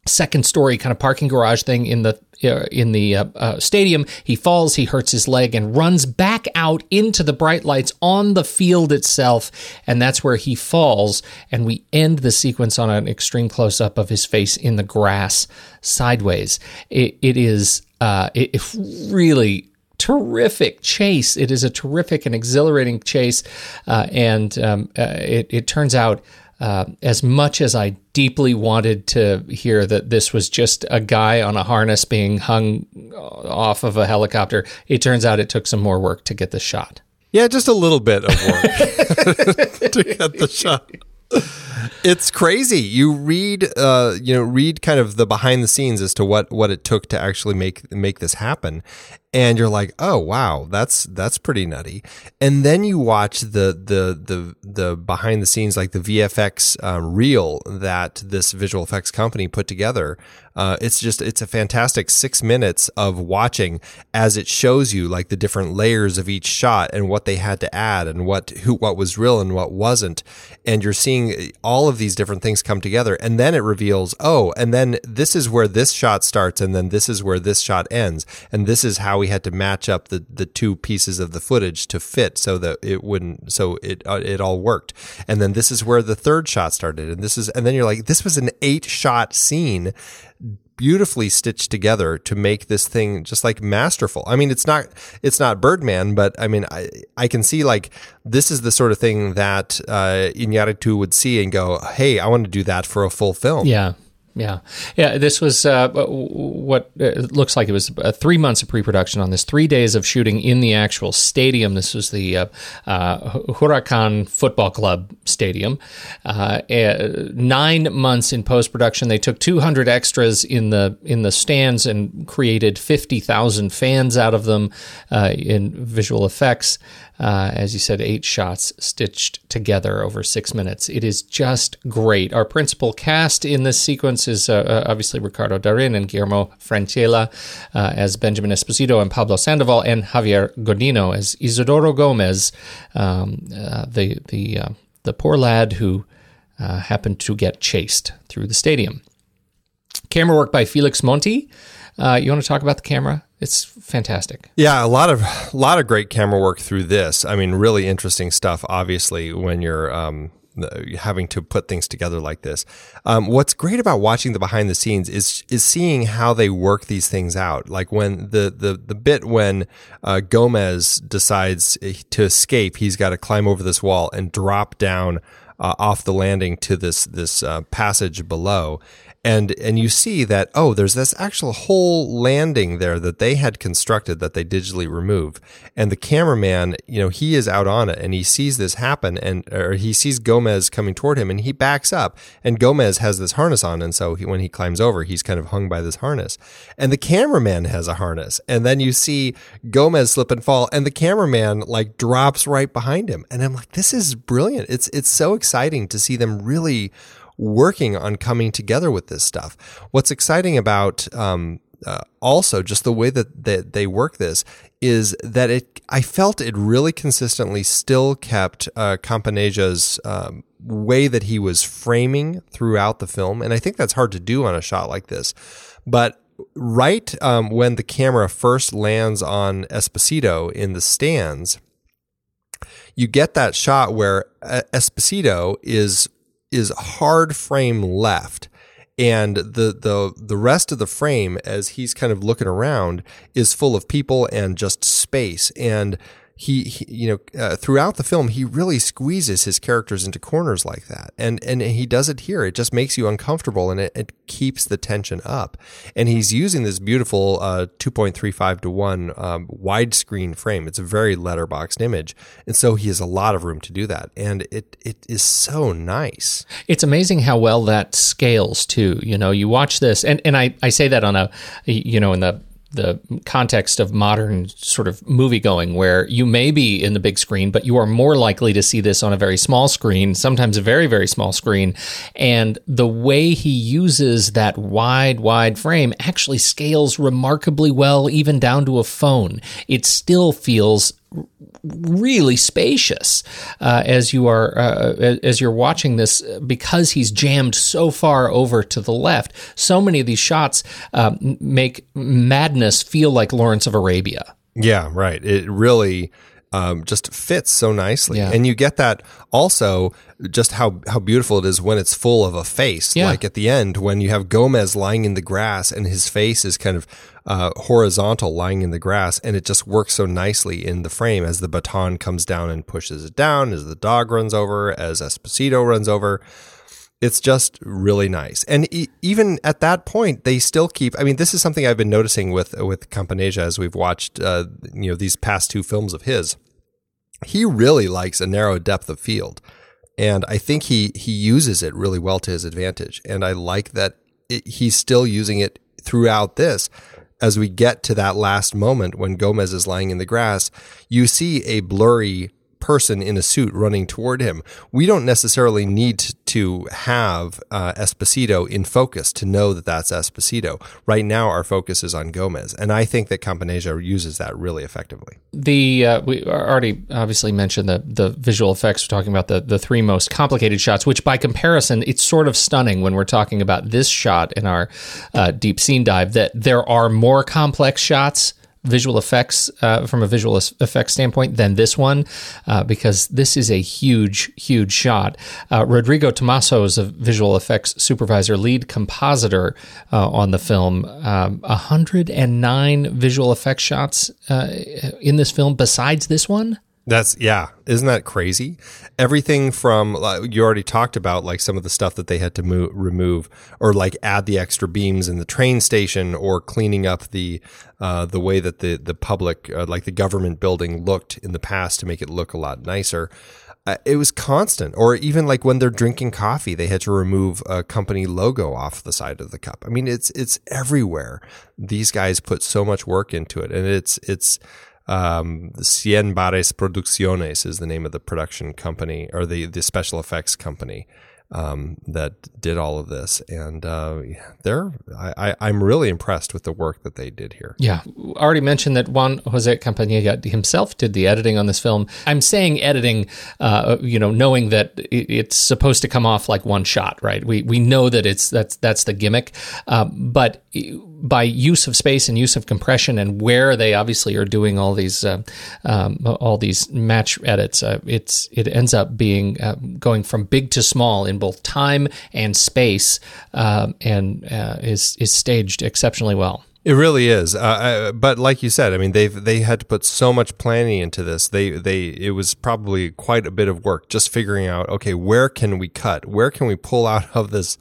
second story kind of parking garage thing in the in the uh, uh, stadium. He falls, he hurts his leg, and runs back out into the bright lights on the field itself, and that's where he falls, and we end the sequence on an extreme close-up of his face in the grass sideways. It, it is uh, it, it really terrific chase. It is a terrific and exhilarating chase, uh, and um, uh, it, it turns out Uh, as much as I deeply wanted to hear that this was just a guy on a harness being hung off of a helicopter, it turns out it took some more work to get the shot. Yeah, just a little bit of work to get the shot. It's crazy. You read, uh, you know, read kind of the behind the scenes as to what, what it took to actually make make this happen, and you're like, oh wow, that's that's pretty nutty. And then you watch the the the the behind the scenes, like the V F X uh, reel that this visual effects company put together. Uh, it's just it's a fantastic six minutes of watching as it shows you like the different layers of each shot and what they had to add and what who what was real and what wasn't, and you're seeing all of these different things come together, and then it reveals, oh, and then this is where this shot starts, and then this is where this shot ends, and this is how we had to match up the, the two pieces of the footage to fit so that it wouldn't, so it uh, it all worked, and then this is where the third shot started, and this is, and then you're like, this was an eight shot scene, beautifully stitched together to make this thing just like masterful. I mean, it's not it's not Birdman, but I mean, I I can see like this is the sort of thing that uh, Iñárritu would see and go, "Hey, I want to do that for a full film." Yeah, yeah, yeah. This was uh, what it looks like. It was uh, three months of pre-production on this, three days of shooting in the actual stadium. This was the uh, uh, Huracán Football Club stadium. Uh, uh, nine months in post-production. They took two hundred extras in the in the stands and created fifty thousand fans out of them uh, in visual effects. Uh, as you said, eight shots stitched together over six minutes. It is just great. Our principal cast in this sequence is uh, obviously Ricardo Darín and Guillermo Francella uh, as Benjamin Esposito and Pablo Sandoval, and Javier Godino as Isidoro Gomez, um, uh, the the uh, the poor lad who uh, happened to get chased through the stadium. Camera work by Felix Monti. Uh, you want to talk about the camera? It's fantastic. Yeah, a lot of a lot of great camera work through this. I mean, really interesting stuff, obviously, when you're um, having to put things together like this. Um, what's great about watching the behind the scenes is is seeing how they work these things out. Like when the the the bit when uh, Gomez decides to escape, he's got to climb over this wall and drop down uh, off the landing to this this uh, passage below. And and you see that, oh, there's this actual whole landing there that they had constructed that they digitally removed. And the cameraman, you know, he is out on it and he sees this happen, and or he sees Gomez coming toward him and he backs up, and Gomez has this harness on. And so he, when he climbs over, he's kind of hung by this harness, and the cameraman has a harness. And then you see Gomez slip and fall, and the cameraman like drops right behind him. And I'm like, this is brilliant. It's, it's so exciting to see them really working on coming together with this stuff. What's exciting about um, uh, also just the way that they, they work this is that it, I felt it really consistently still kept uh, Campanella's um, way that he was framing throughout the film. And I think that's hard to do on a shot like this. But right um, when the camera first lands on Esposito in the stands, you get that shot where Esposito is is hard frame left, and the, the the rest of the frame as he's kind of looking around is full of people and just space. And he, he you know, uh, throughout the film, he really squeezes his characters into corners like that. And and he does it here. It just makes you uncomfortable, and it, it keeps the tension up. And he's using this beautiful uh, two point three five to one um, widescreen frame. It's a very letterboxed image. And so he has a lot of room to do that. And it it is so nice. It's amazing how well that scales too. You know, you watch this, and, and I, I say that on a, you know, in the the context of modern sort of movie going, where you may be in the big screen, but you are more likely to see this on a very small screen, sometimes a very, very small screen. And the way he uses that wide, wide frame actually scales remarkably well, even down to a phone. It still feels really spacious uh, as you are uh, as you're watching this, because he's jammed so far over to the left. So many of these shots uh, make madness feel like Lawrence of Arabia. Yeah, right. It really um, just fits so nicely. Yeah. And you get that also just how, how beautiful it is when it's full of a face. Yeah. Like at the end when you have Gomez lying in the grass and his face is kind of Uh, horizontal, lying in the grass, and it just works so nicely in the frame as the baton comes down and pushes it down, as the dog runs over, as Esposito runs over. It's just really nice. And e- even at that point, they still keep, I mean, this is something I've been noticing with, with Campanella as we've watched, uh, you know, these past two films of his. He really likes a narrow depth of field. And I think he, he uses it really well to his advantage. And I like that it, he's still using it throughout this. As we get to that last moment when Gomez is lying in the grass, you see a blurry person in a suit running toward him. We don't necessarily need to have uh, Esposito in focus to know that that's Esposito. Right now, our focus is on Gomez, and I think that Campanella uses that really effectively. The uh, we already obviously mentioned the the visual effects. We're talking about the the three most complicated shots, which by comparison, it's sort of stunning when we're talking about this shot in our uh, deep scene dive that there are more complex shots. Visual effects uh, from a visual effects standpoint than this one, uh, because this is a huge, huge shot. Uh, Rodrigo Tomaso is a visual effects supervisor, lead compositor uh, on the film. Um, one hundred nine visual effects shots uh, in this film besides this one. That's, yeah. Isn't that crazy? Everything from, you already talked about, like some of the stuff that they had to move, remove, or like add the extra beams in the train station, or cleaning up the uh, the way that the, the public, uh, like the government building looked in the past to make it look a lot nicer. Uh, it was constant. Or even like when they're drinking coffee, they had to remove a company logo off the side of the cup. I mean, it's it's everywhere. These guys put so much work into it, and it's it's... Um, Cien Bares Producciones is the name of the production company, or the, the special effects company um, that did all of this. And uh, they're, I, I, I'm really impressed with the work that they did here. Yeah. Already mentioned that Juan José Campanella himself did the editing on this film. I'm saying editing, uh, you know, knowing that it, it's supposed to come off like one shot, right? We we know that it's that's that's the gimmick, uh, but. It, by use of space and use of compression and where they obviously are doing all these uh, um, all these match edits, uh, it's it ends up being uh, going from big to small in both time and space, uh, and uh, is is staged exceptionally well. It really is, uh, I, but like you said, I mean, they they had to put so much planning into this. They they it was probably quite a bit of work just figuring out, okay, where can we cut, where can we pull out of this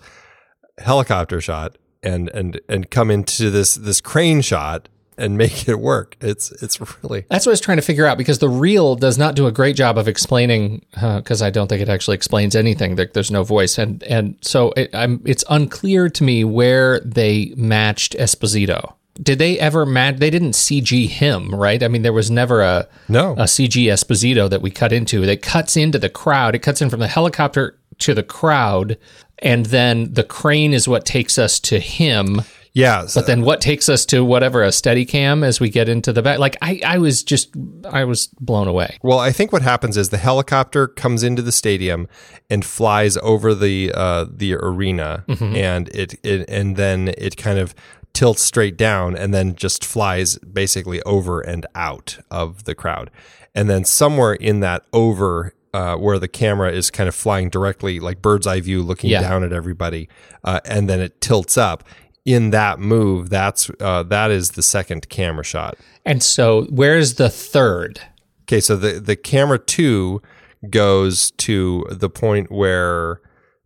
helicopter shot and and and come into this this crane shot and make it work. It's it's really... That's what I was trying to figure out, because the reel does not do a great job of explaining, because uh, I don't think it actually explains anything. There, there's no voice. And and so it, I'm, it's unclear to me where they matched Esposito. Did they ever match? They didn't C G him, right? I mean, there was never a, no. a C G Esposito that we cut into. That cuts into the crowd. It cuts in from the helicopter to the crowd, and then the crane is what takes us to him. Yeah, so. But then what takes us to whatever, a Steadicam as we get into the back? Like, I, I was just, I was blown away. Well, I think what happens is the helicopter comes into the stadium and flies over the uh, the arena, mm-hmm. and it, it and then it kind of tilts straight down and then just flies basically over and out of the crowd. And then somewhere in that over, Uh, where the camera is kind of flying directly, like bird's eye view, looking yeah. down at everybody, uh, and then it tilts up. In that move, that's uh, that is the second camera shot. And so, where's the third? Okay, so the, the camera two goes to the point where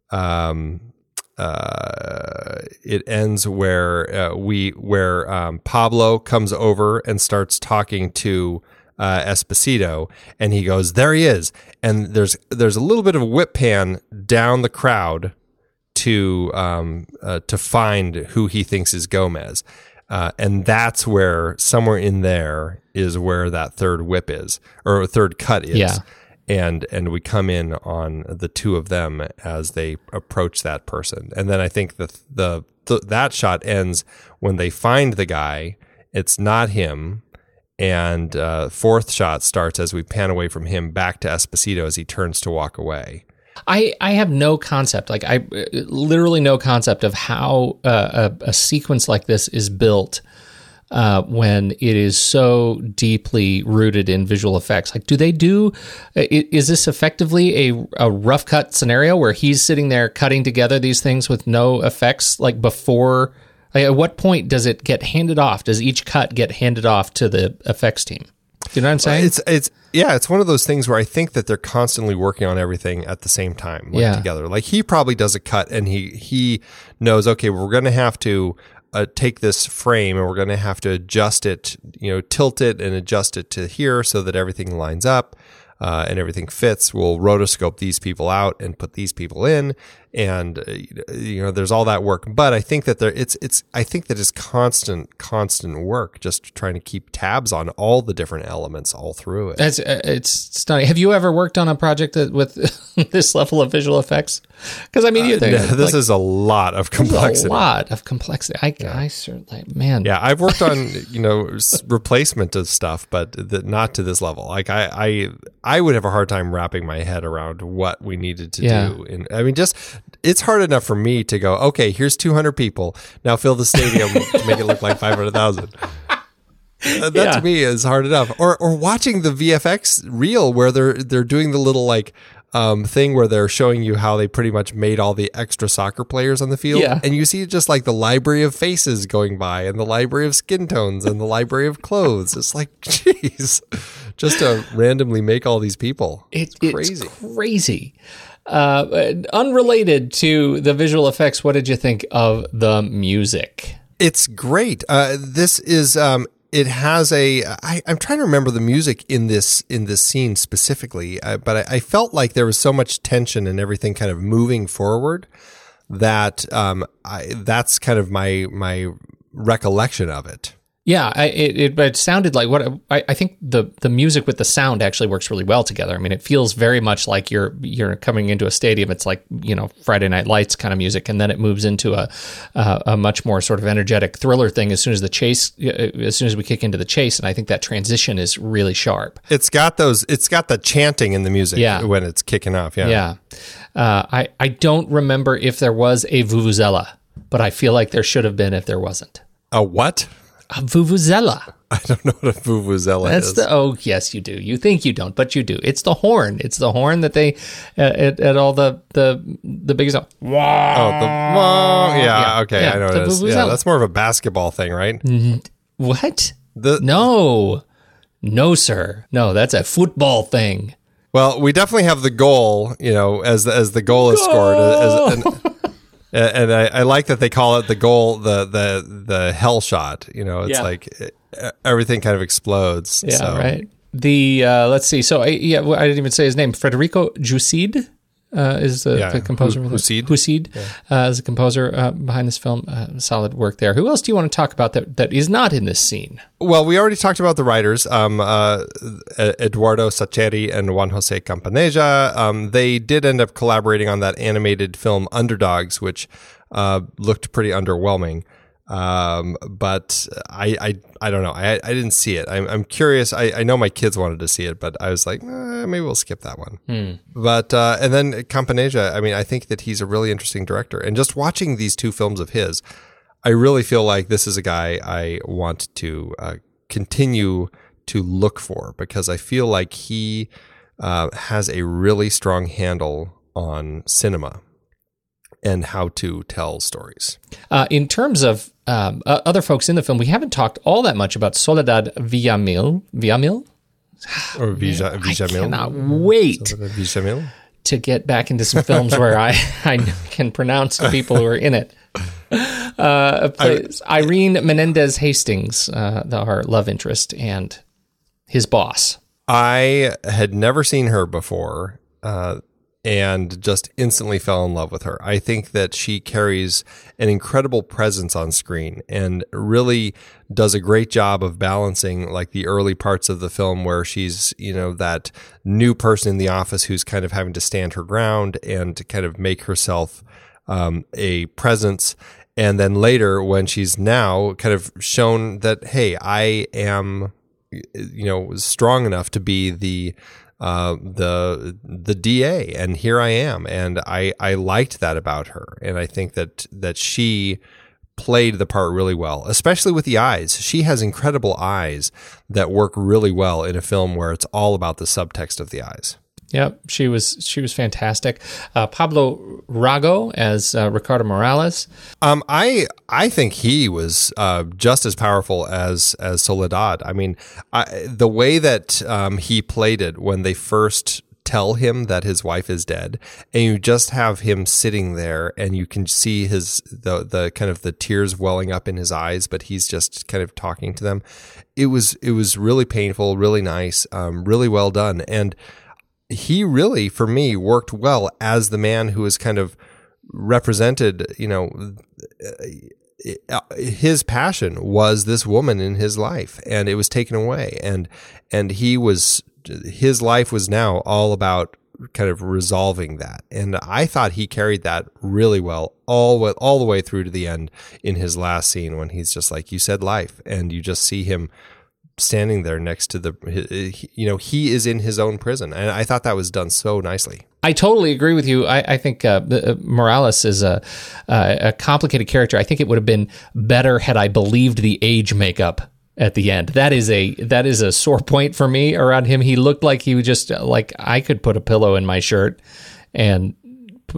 um, uh, it ends, where uh, we where um, Pablo comes over and starts talking to Uh, Esposito, and he goes, there he is, and there's there's a little bit of a whip pan down the crowd to um, uh, to find who he thinks is Gomez, uh, and that's where, somewhere in there is where that third whip is, or third cut is, yeah. and and we come in on the two of them as they approach that person, and then I think the the, the that shot ends when they find the guy. It's not him. And uh, fourth shot starts as we pan away from him back to Esposito as he turns to walk away. I, I have no concept, like I literally no concept of how uh, a, a sequence like this is built uh, when it is so deeply rooted in visual effects. Like, do they do, is this effectively a, a rough cut scenario where he's sitting there cutting together these things with no effects, like before... At what point does it get handed off? Does each cut get handed off to the effects team? Do you know what I'm saying? It's it's yeah, it's one of those things where I think that they're constantly working on everything at the same time, like yeah. together. Like, he probably does a cut, and he he knows, okay, we're going to have to uh, take this frame, and we're going to have to adjust it, you know, tilt it and adjust it to here so that everything lines up. Uh, and everything fits. We'll rotoscope these people out and put these people in, and uh, you know, there's all that work. But I think that there, it's it's. I think that it's constant, constant work, just trying to keep tabs on all the different elements all through it. That's uh, it's stunning. Have you ever worked on a project that, with this level of visual effects? Because I mean, uh, you think, no, this like, is a lot of complexity. A lot of complexity. I, yeah. I certainly, man. Yeah, I've worked on you know replacement of stuff, but the, not to this level. Like I. I I would have a hard time wrapping my head around what we needed to yeah. do. And I mean, just, it's hard enough for me to go, okay, here's two hundred people. Now fill the stadium to make it look like five hundred thousand. That yeah. to me is hard enough. Or or watching the V F X reel where they're, they're doing the little like um, thing where they're showing you how they pretty much made all the extra soccer players on the field. Yeah. And you see just like the library of faces going by, and the library of skin tones, and the library of clothes. It's like, geez. Just to randomly make all these people. It's crazy. It's crazy. Uh, unrelated to the visual effects, what did you think of the music? It's great. Uh, this is, um, it has a, I, I'm trying to remember the music in this in this scene specifically, uh, but I, I felt like there was so much tension and everything kind of moving forward that um, I, that's kind of my my recollection of it. Yeah, I, it, it it sounded like what I, I think the, the music with the sound actually works really well together. I mean, it feels very much like you're you're coming into a stadium. It's like, you know, Friday Night Lights kind of music, and then it moves into a uh, a much more sort of energetic thriller thing as soon as the chase, as soon as we kick into the chase. And I think that transition is really sharp. It's got those. It's got the chanting in the music yeah. when it's kicking off. Yeah, yeah. Uh, I I don't remember if there was a vuvuzela, but I feel like there should have been if there wasn't. A what? A vuvuzela. I don't know what a vuvuzela That's is. The, oh, yes, you do. You think you don't, but you do. It's the horn. It's the horn that they, uh, at, at all the, the, the biggest. Oh, the, yeah, yeah, okay, yeah, I know it is. Yeah, that's more of a basketball thing, right? N- what? The, no. No, sir. No, that's a football thing. Well, we definitely have the goal, you know, as the, as the goal is scored. As, as, and, and I, I like that they call it the goal, the the the hell shot. You know, it's yeah. like it, everything kind of explodes. Yeah, so. Right. The uh, let's see. So I, yeah, I didn't even say his name. Federico Jusid uh, is the, yeah, the composer. Jusid. Jusid yeah. uh, is the composer uh, behind this film. Uh, solid work there. Who else do you want to talk about that that is not in this scene? Well, we already talked about the writers, um, uh, Eduardo Sacheri and Juan José Campanella. Um, they did end up collaborating on that animated film Underdogs, which uh, looked pretty underwhelming. Um, but I, I, I don't know. I, I didn't see it. I'm, I'm curious. I, I know my kids wanted to see it, but I was like, eh, maybe we'll skip that one. Hmm. But, uh, and then Campanella, I mean, I think that he's a really interesting director, and just watching these two films of his, I really feel like this is a guy I want to, uh, continue to look for, because I feel like he, uh, has a really strong handle on cinema and how to tell stories. Uh, in terms of um, uh, other folks in the film, we haven't talked all that much about Soledad Villamil. Villamil? Or Vija, Villamil. I cannot wait Villamil. to get back into some films where I, I can pronounce the people who are in it. Uh, plays I, Irene Menendez Hastings, uh, the, our love interest, and his boss. I had never seen her before, uh, and just instantly fell in love with her. I think that she carries an incredible presence on screen and really does a great job of balancing, like, the early parts of the film where she's, you know, that new person in the office who's kind of having to stand her ground and to kind of make herself um, a presence. And then later when she's now kind of shown that, hey, I am, you know, strong enough to be the Uh, the the D A, and here I am, and I, I liked that about her, and I think that that she played the part really well, especially with the eyes. She has incredible eyes that work really well in a film where it's all about the subtext of the eyes. Yep, she was she was fantastic. Uh, Pablo Rago as uh, Ricardo Morales. Um, I I think he was uh, just as powerful as as Soledad. I mean, I, the way that um, he played it when they first tell him that his wife is dead, and you just have him sitting there, and you can see his the the kind of the tears welling up in his eyes, but he's just kind of talking to them. It was it was really painful, really nice, um, really well done, and. He really, for me, worked well as the man who is kind of represented, you know, his passion was this woman in his life, and it was taken away. And, and he was, his life was now all about kind of resolving that. And I thought he carried that really well all, all the way through to the end in his last scene when he's just like, you said life, and you just see him standing there next to the, you know, he is in his own prison. And I thought that was done so nicely. I totally agree with you. I, I think uh, Morales is a, uh, a complicated character. I think it would have been better had I believed the age makeup at the end. That is a that is a sore point for me around him. He looked like he was just like, I could put a pillow in my shirt and,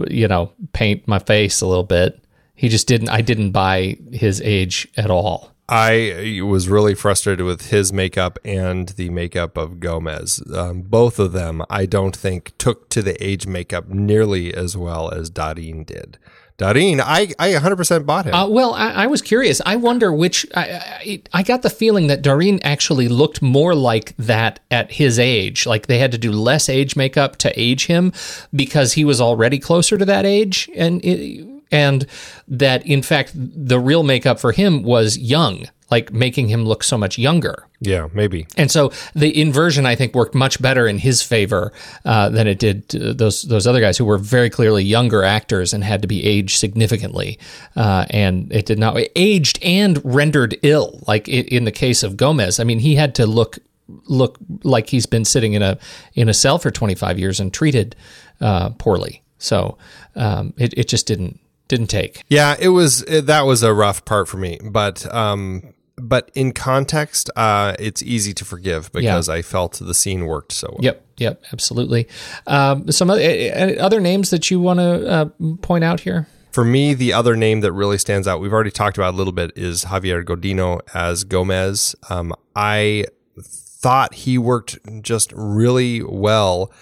you know, paint my face a little bit. He just didn't, I didn't buy his age at all. I was really frustrated with his makeup and the makeup of Gomez. Um, both of them, I don't think, took to the age makeup nearly as well as Darín did. Darín, I, I one hundred percent bought him. Uh, well, I, I was curious. I wonder which... I, I, I got the feeling that Darín actually looked more like that at his age. Like, they had to do less age makeup to age him because he was already closer to that age. And... It, And that, in fact, the real makeup for him was young, like making him look so much younger. Yeah, maybe. And so the inversion, I think, worked much better in his favor uh, than it did uh, those those other guys who were very clearly younger actors and had to be aged significantly. Uh, and it did not it aged and rendered ill, like it, in the case of Gomez. I mean, he had to look look like he's been sitting in a in a cell for twenty-five years and treated uh, poorly. So um, it it just didn't. didn't take. Yeah, it was it, that was a rough part for me, but um, but in context, uh, it's easy to forgive because yeah. I felt the scene worked so well. Yep, yep, absolutely. Um, some other, uh, other names that you want to uh, point out here? For me, the other name that really stands out, we've already talked about a little bit, is Javier Godino as Gomez. Um, I thought he worked just really well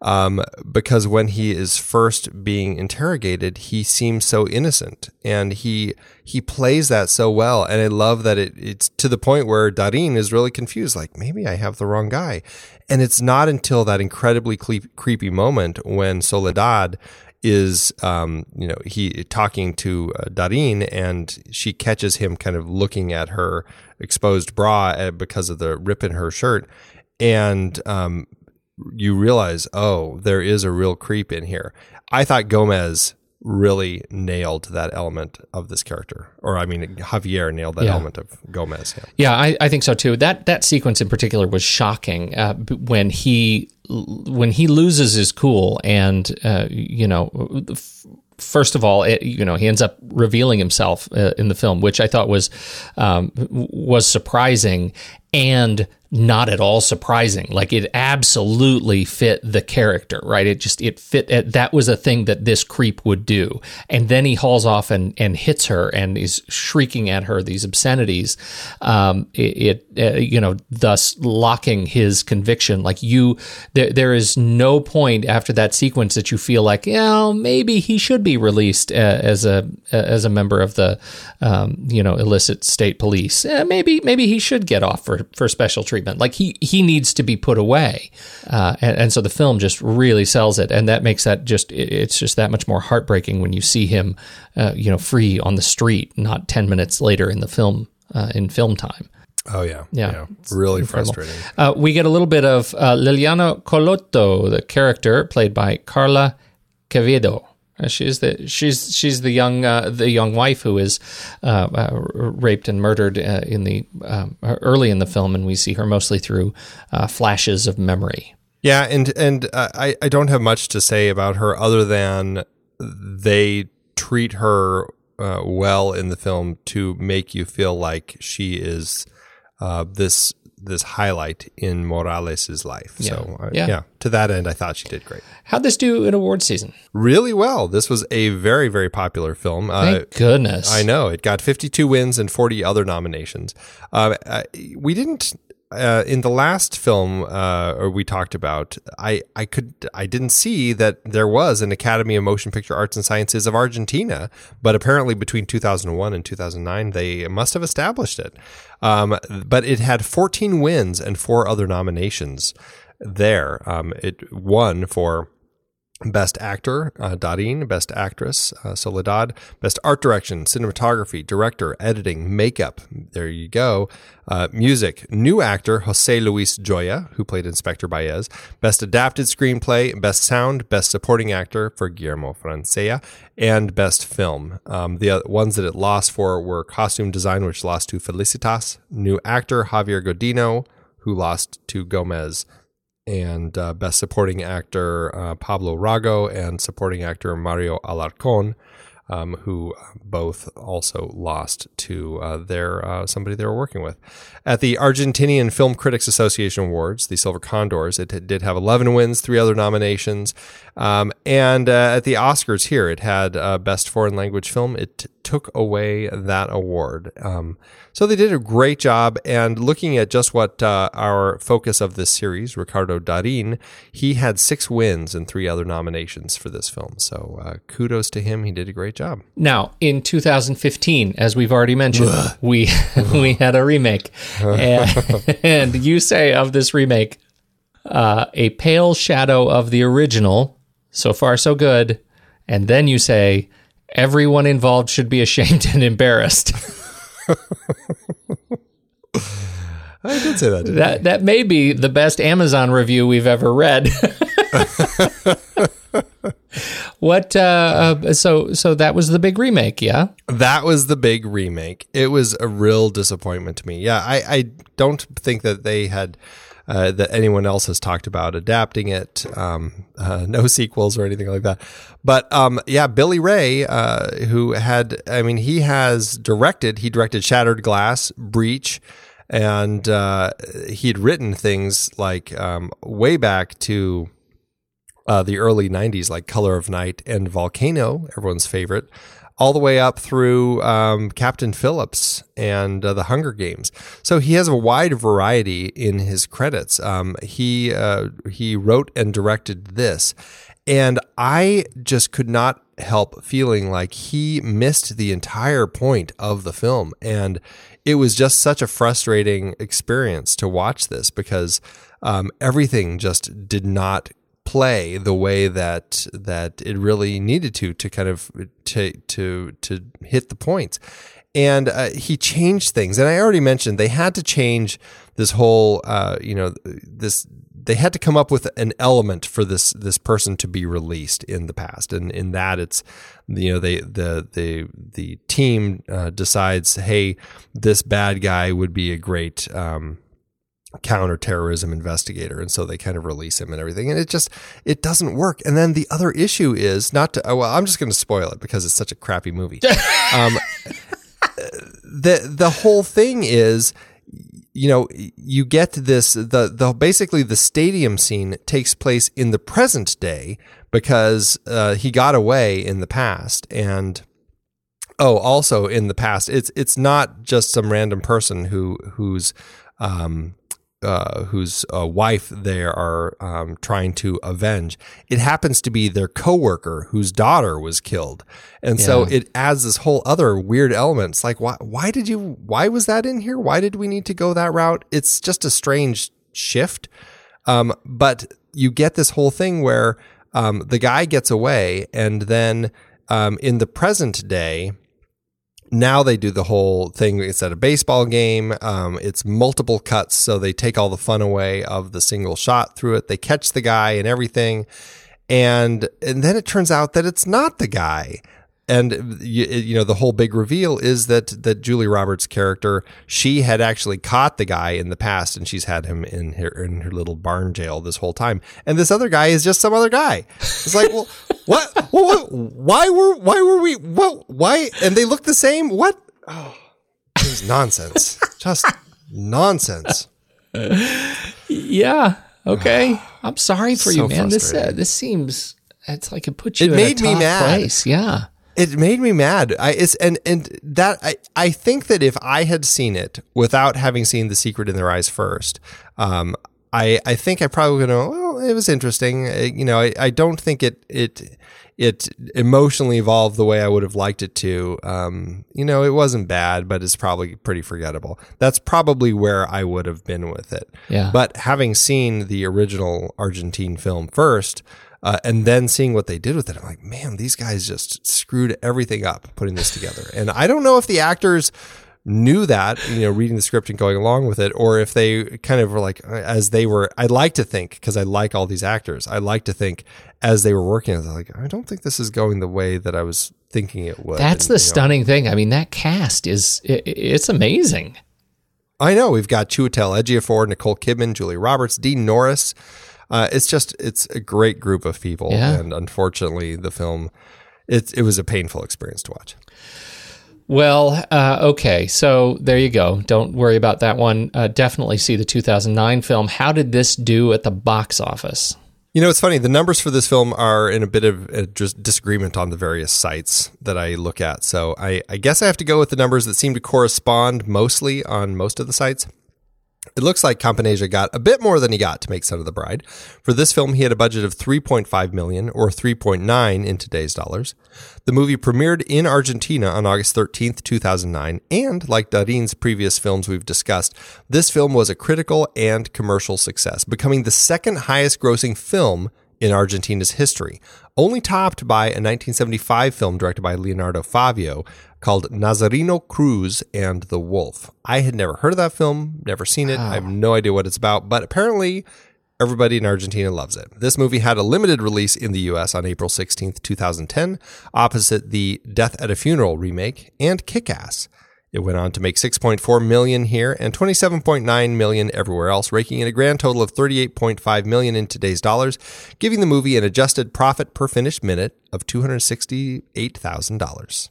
um, because when he is first being interrogated, he seems so innocent, and he he plays that so well. And I love that it, it's to the point where Darín is really confused, like, maybe I have the wrong guy. And it's not until that incredibly cle- creepy moment when Soledad is, um, you know, he talking to uh, Darín, and she catches him kind of looking at her exposed bra at, because of the rip in her shirt. And um, you realize, oh, there is a real creep in here. I thought Gomez really nailed that element of this character. Or, I mean, Javier nailed that yeah. element of Gomez. Yeah, yeah I, I think so, too. That that sequence in particular was shocking uh, when he... when he loses his cool and, uh, you know, first of all, it, you know, he ends up revealing himself uh, in the film, which I thought was, um, was surprising and not at all surprising. Like, it absolutely fit the character, right? It just, it fit. It, that was a thing that this creep would do. And then he hauls off and, and hits her and is shrieking at her these obscenities. Um, it, it uh, you know, thus locking his conviction. Like, you, there, there is no point after that sequence that you feel like, yeah, well, maybe he should be released uh, as a, as a member of the, um, you know, illicit state police. Uh, maybe, maybe he should get off for, for special treatment. Like, he, he needs to be put away. Uh, and, and so the film just really sells it. And that makes that just, it's just that much more heartbreaking when you see him, uh, you know, free on the street, not ten minutes later in the film, uh, in film time. Oh, yeah. Yeah. yeah. Really incredible. Frustrating. Uh, we get a little bit of uh, Liliana Colotto, the character played by Carla Quevedo. She's the she's she's the young uh, the young wife who is uh, uh, raped and murdered uh, in the um, early in the film, and we see her mostly through uh, flashes of memory. Yeah, and and uh, I I don't have much to say about her other than they treat her uh, well in the film to make you feel like she is uh, this. this highlight in Morales's life. Yeah. So uh, yeah. yeah, to that end, I thought she did great. How'd this do in award season? Really well. This was a very, very popular film. Thank uh, goodness. I know. It got fifty-two wins and forty other nominations. Uh, uh, we didn't, uh, in the last film uh, or we talked about, I, I could, I didn't see that there was an Academy of Motion Picture Arts and Sciences of Argentina, but apparently between two thousand one and two thousand nine, they must have established it. Um, but it had fourteen wins and four other nominations there. Um, it won for Best Actor, uh, Darín, Best Actress, uh, Soledad, Best Art Direction, Cinematography, Director, Editing, Makeup, there you go, uh, Music, New Actor, José Luis Gioia, who played Inspector Baez, Best Adapted Screenplay, Best Sound, Best Supporting Actor for Guillermo Francella, and Best Film. Um, the ones that it lost for were Costume Design, which lost to Felicitas, New Actor, Javier Godino, who lost to Gomez, and uh, Best Supporting Actor, uh, Pablo Rago, and Supporting Actor Mario Alarcón, um, who both also lost to uh, their uh, somebody they were working with. At the Argentinian Film Critics Association Awards, the Silver Condors, it did have eleven wins, three other nominations. Um, and uh, at the Oscars here, it had uh, Best Foreign Language Film. It t- took away that award. Um, so they did a great job. And looking at just what uh, our focus of this series, Ricardo Darín, he had six wins and three other nominations for this film. So uh, kudos to him. He did a great job. Now, in two thousand fifteen, as we've already mentioned, we we had a remake. and, and you say of this remake, uh, a pale shadow of the original, so far so good. And then you say, everyone involved should be ashamed and embarrassed. I did say that, didn't I? That may be the best Amazon review we've ever read. What? Uh, so, so that was the big remake, yeah? That was the big remake. It was a real disappointment to me. Yeah, I, I don't think that they had uh, that anyone else has talked about adapting it. Um, uh, no sequels or anything like that. But um, yeah, Billy Ray, uh, who had, I mean, he has directed, he directed Shattered Glass, Breach, and uh, he'd written things like um, way back to uh, the early nineties, like Color of Night and Volcano, everyone's favorite, all the way up through um, Captain Phillips and uh, The Hunger Games. So he has a wide variety in his credits. Um, he uh, he wrote and directed this. And I just could not help feeling like he missed the entire point of the film. And it was just such a frustrating experience to watch this because um, everything just did not play the way that that it really needed to to kind of to to to hit the points, and uh, he changed things. And I already mentioned they had to change this whole uh, you know this they had to come up with an element for this this person to be released in the past, and in that it's you know they the the the team uh, decides, hey, this bad guy would be a great Um, counterterrorism investigator, and so they kind of release him and everything, and it just it doesn't work. And then the other issue is not to oh, well I'm just going to spoil it because it's such a crappy movie. um the the whole thing is, you know, you get this the the basically the stadium scene takes place in the present day because uh he got away in the past. And oh also in the past it's it's not just some random person who who's um Uh, whose uh, wife they are um, trying to avenge. It happens to be their coworker whose daughter was killed, and yeah. so it adds this whole other weird element. It's like, why? Why did you? Why was that in here? Why did we need to go that route? It's just a strange shift. Um, but you get this whole thing where um, the guy gets away, and then um, in the present day, now they do the whole thing. It's at a baseball game. Um, it's multiple cuts, so they take all the fun away of the single shot through it. They catch the guy and everything, and and then it turns out that it's not the guy. And you, you know, the whole big reveal is that that Julia Roberts' character, she had actually caught the guy in the past, and she's had him in her in her little barn jail this whole time. And this other guy is just some other guy. It's like, well. What? Well, what? Why were? Why were we? What? Why? And they look the same. What? Oh, it was nonsense. Just nonsense. Uh, yeah. Okay. I'm sorry for so you, man. This uh, this seems. It's like it puts you. It in made a tough me mad. Place. Yeah. It made me mad. I it's and and that I I think that if I had seen it without having seen The Secret in Their Eyes first, um, I I think I probably would have. Well, it was interesting. You know, I, I don't think it it it emotionally evolved the way I would have liked it to. Um, you know, it wasn't bad, but it's probably pretty forgettable. That's probably where I would have been with it. Yeah. But having seen the original Argentine film first, uh, and then seeing what they did with it, I'm like, man, these guys just screwed everything up putting this together. And I don't know if the actors knew that, you know, reading the script and going along with it, or if they kind of were like, as they were, I like to think, because I like all these actors, I like to think as they were working, I was like, I don't think this is going the way that I was thinking it would. That's and, the stunning know. thing. I mean, that cast is, it, it's amazing. I know. We've got Chiwetel Ejiofor, Nicole Kidman, Julia Roberts, Dean Norris. Uh, it's just, it's a great group of people. Yeah. And unfortunately, the film, it, it was a painful experience to watch. Well, uh, okay, so there you go. Don't worry about that one. Uh, definitely see the two thousand nine film. How did this do at the box office? You know, it's funny. The numbers for this film are in a bit of a disagreement on the various sites that I look at. So I, I guess I have to go with the numbers that seem to correspond mostly on most of the sites. It looks like Campanella got a bit more than he got to make Son of the Bride. For this film, he had a budget of three point five million dollars, or three point nine in today's dollars. The movie premiered in Argentina on August thirteenth, two thousand nine, and like Darín's previous films we've discussed, this film was a critical and commercial success, becoming the second highest-grossing film in Argentina's history, only topped by a nineteen seventy-five film directed by Leonardo Favio called Nazareno Cruz and the Wolf. I had never heard of that film, never seen it. Wow. I have no idea what it's about, but apparently everybody in Argentina loves it. This movie had a limited release in the U S on April sixteenth, two thousand ten, opposite the Death at a Funeral remake and Kick-Ass. It went on to make six point four million dollars here and twenty-seven point nine million dollars everywhere else, raking in a grand total of thirty-eight point five million dollars in today's dollars, giving the movie an adjusted profit per finished minute of two hundred sixty-eight thousand dollars.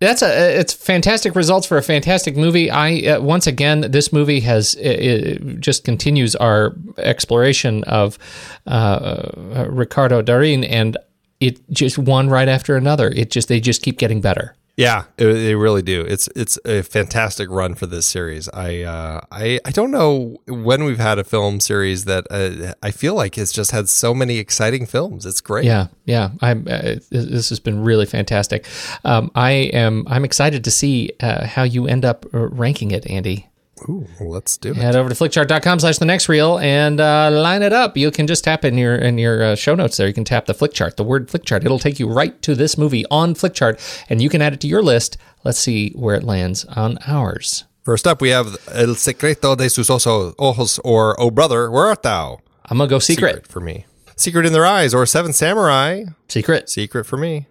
That's a it's fantastic results for a fantastic movie. I uh, once again, this movie has it, it just continues our exploration of uh, Ricardo Darín, and it just one right after another. It just they just keep getting better. Yeah, they really do. It's it's a fantastic run for this series. I uh, I I don't know when we've had a film series that uh, I feel like it's just had so many exciting films. It's great. Yeah, yeah. I'm. Uh, this has been really fantastic. Um, I am. I'm excited to see uh, how you end up ranking it, Andy. Ooh, let's do it. Head over to flickchart dot com slash the next reel and uh, line it up. You can just tap in your in your uh, show notes there. You can tap the flick chart, the word flick chart. It'll take you right to this movie on flick chart, and you can add it to your list. Let's see where it lands on ours. First up, we have El Secreto de Sus Ojos, or Oh Brother, Where Art Thou? I'm going to go secret. Secret for me. Secret in Their Eyes, or Seven Samurai. Secret. Secret for me.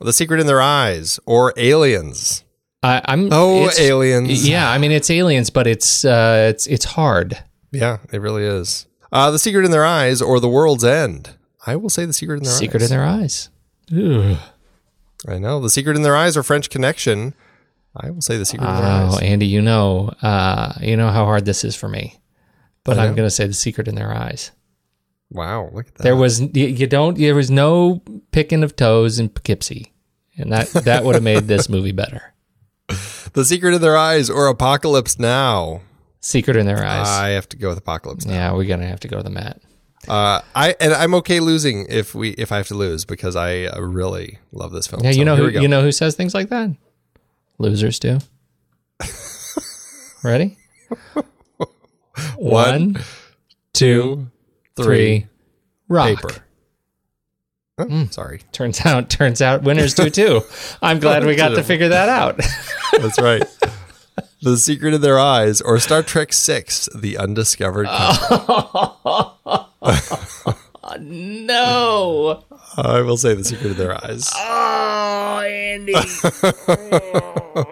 The Secret in Their Eyes, or Aliens. Uh, I'm, oh, Aliens. Yeah, I mean, it's Aliens, but it's uh, it's it's hard. Yeah, it really is. Uh, The Secret in Their Eyes, or The World's End. I will say The Secret in Their Secret Eyes. Secret in Their Eyes. Ew. I know. The Secret in Their Eyes, or French Connection. I will say The Secret oh, in Their Eyes. Oh, Andy, you know, uh, you know how hard this is for me, but I'm going to say The Secret in Their Eyes. Wow, look at that. There was you don't there was no picking of toes in Poughkeepsie, and that, that would have made this movie better. The Secret in Their Eyes, or Apocalypse Now. Secret in Their Eyes. I have to go with Apocalypse Now. Yeah, we're gonna have to go to the mat. Uh, I and I'm okay losing if we if I have to lose, because I really love this film. Yeah, you so know who you know who says things like that? Losers do. Ready? One, two, three. Rock. Paper. Oh, mm. Sorry. Turns out, turns out winners do too. I'm glad we got to figure that out. That's right. The Secret in Their Eyes, or Star Trek six, The Undiscovered Country. No. I will say The Secret in Their Eyes. Oh, Andy. Oh,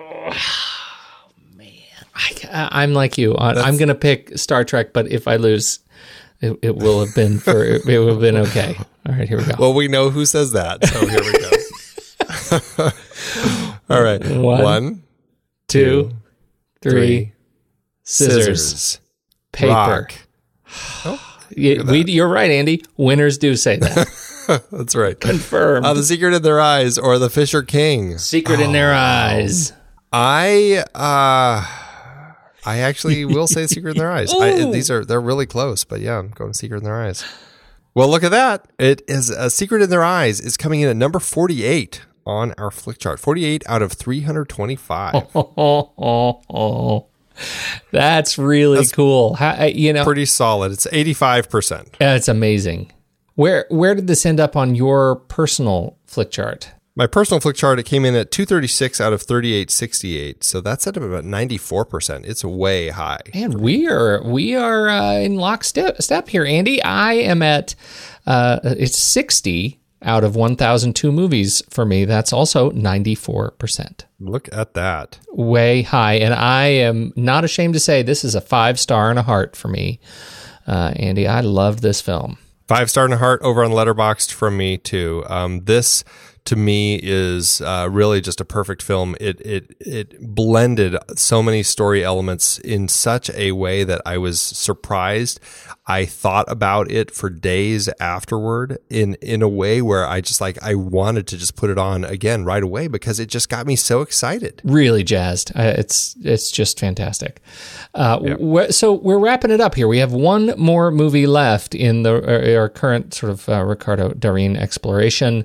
man. I, I'm like you. I, I'm going to pick Star Trek, but if I lose... It, it will have been for it will have been okay. All right, here we go. Well, we know who says that, so here we go. All right, one, one two, two, three, scissors, scissors paper. Rock. Oh, you, we, you're right, Andy. Winners do say that. That's right. Confirmed. Uh, the Secret in Their Eyes, or The Fisher King. Secret oh, in Their Eyes. I. uh I actually will say Secret in Their Eyes. I, these are, they're really close, but yeah, I'm going Secret in Their Eyes. Well, look at that. It is a Secret in Their Eyes is coming in at number forty-eight on our flick chart. forty-eight out of three hundred twenty-five. Oh, oh, oh, oh. That's really That's cool. How, you know, pretty solid. It's eighty-five percent. That's amazing. Where, where did this end up on your personal flick chart? My personal flick chart, it came in at two thirty-six out of thirty-eight sixty-eight, so that's at about ninety-four percent. It's way high. And we are we are uh, in lockstep step here, Andy. I am at uh, it's sixty out of one thousand two movies for me. That's also ninety-four percent. Look at that, way high. And I am not ashamed to say this is a five star and a heart for me, uh, Andy. I love this film. Five star and a heart over on Letterboxd from me too. Um, this. To me, is uh, really just a perfect film. It it it blended so many story elements in such a way that I was surprised. I thought about it for days afterward in in a way where I just like I wanted to just put it on again right away because it just got me so excited. Really jazzed. Uh, it's it's just fantastic. Uh, yeah. we're, so we're wrapping it up here. We have one more movie left in the our current sort of uh, Ricardo Darín exploration.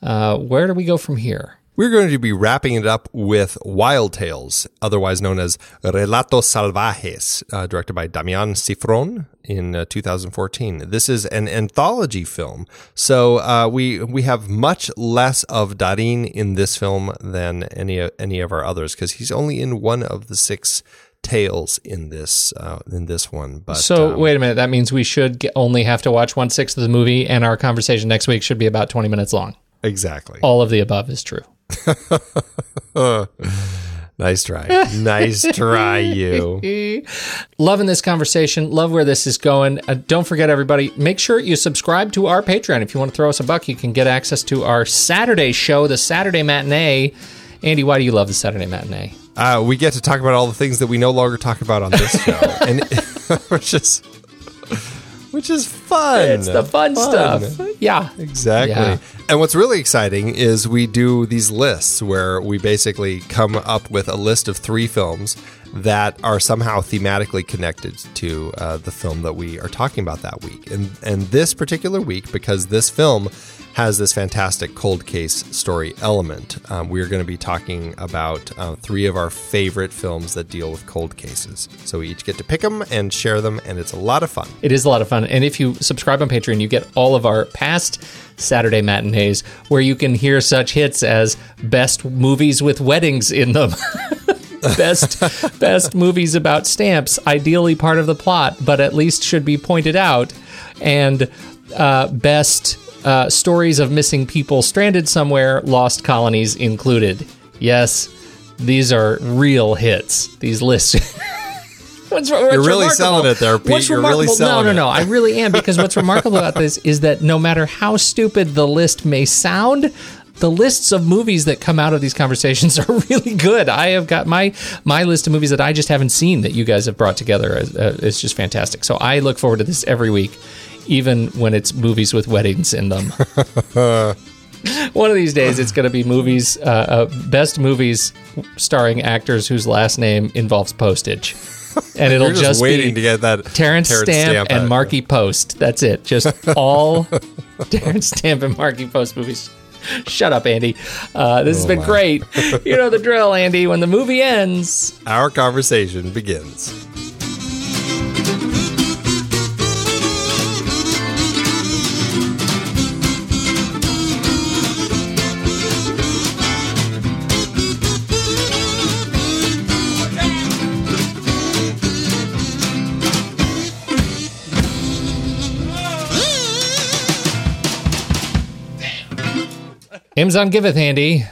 Uh, where do we go from here? We're going to be wrapping it up with Wild Tales, otherwise known as Relatos Salvajes, uh, directed by Damian Szifron in uh, two thousand fourteen. This is an anthology film, so uh, we we have much less of Darín in this film than any any of our others because he's only in one of the six tales in this uh, in this one. But so um, wait a minute, that means we should get, only have to watch one sixth of the movie, and our conversation next week should be about twenty minutes long. Exactly. All of the above is true. Nice try. Nice try, you. Loving this conversation. Love where this is going. Uh, don't forget, everybody, make sure you subscribe to our Patreon. If you want to throw us a buck, you can get access to our Saturday show, the Saturday Matinee. Andy, why do you love the Saturday Matinee? Uh, we get to talk about all the things that we no longer talk about on this show. And which is, which is fun. It's the fun, fun. stuff. Yeah. Exactly. Yeah. And what's really exciting is we do these lists where we basically come up with a list of three films that are somehow thematically connected to uh, the film that we are talking about that week. And and this particular week, because this film has this fantastic cold case story element, um, we are going to be talking about uh, three of our favorite films that deal with cold cases. So we each get to pick them and share them, and it's a lot of fun. It is a lot of fun. And if you subscribe on Patreon, you get all of our past Saturday matinees, where you can hear such hits as best movies with weddings in them, best best movies about stamps, ideally part of the plot, but at least should be pointed out, and uh, best uh, stories of missing people stranded somewhere, lost colonies included. Yes, these are real hits. These lists. What's, what's You're really remarkable. selling it there, Pete. What's You're remarkable. really selling it. No, no, no. It. I really am, because what's remarkable about this is that no matter how stupid the list may sound, the lists of movies that come out of these conversations are really good. I have got my my list of movies that I just haven't seen that you guys have brought together. It's just fantastic. So I look forward to this every week, even when it's movies with weddings in them. One of these days, it's going to be movies, uh, uh, best movies starring actors whose last name involves postage. And it'll You're just, just waiting be to get that Terrence, Terrence Stamp, Stamp and Marky Post. That's it. Just all Terrence Stamp and Marky Post movies. Shut up, Andy. Uh, this oh has been my. great. You know the drill, Andy. When the movie ends, our conversation begins. Amazon giveth, Andy.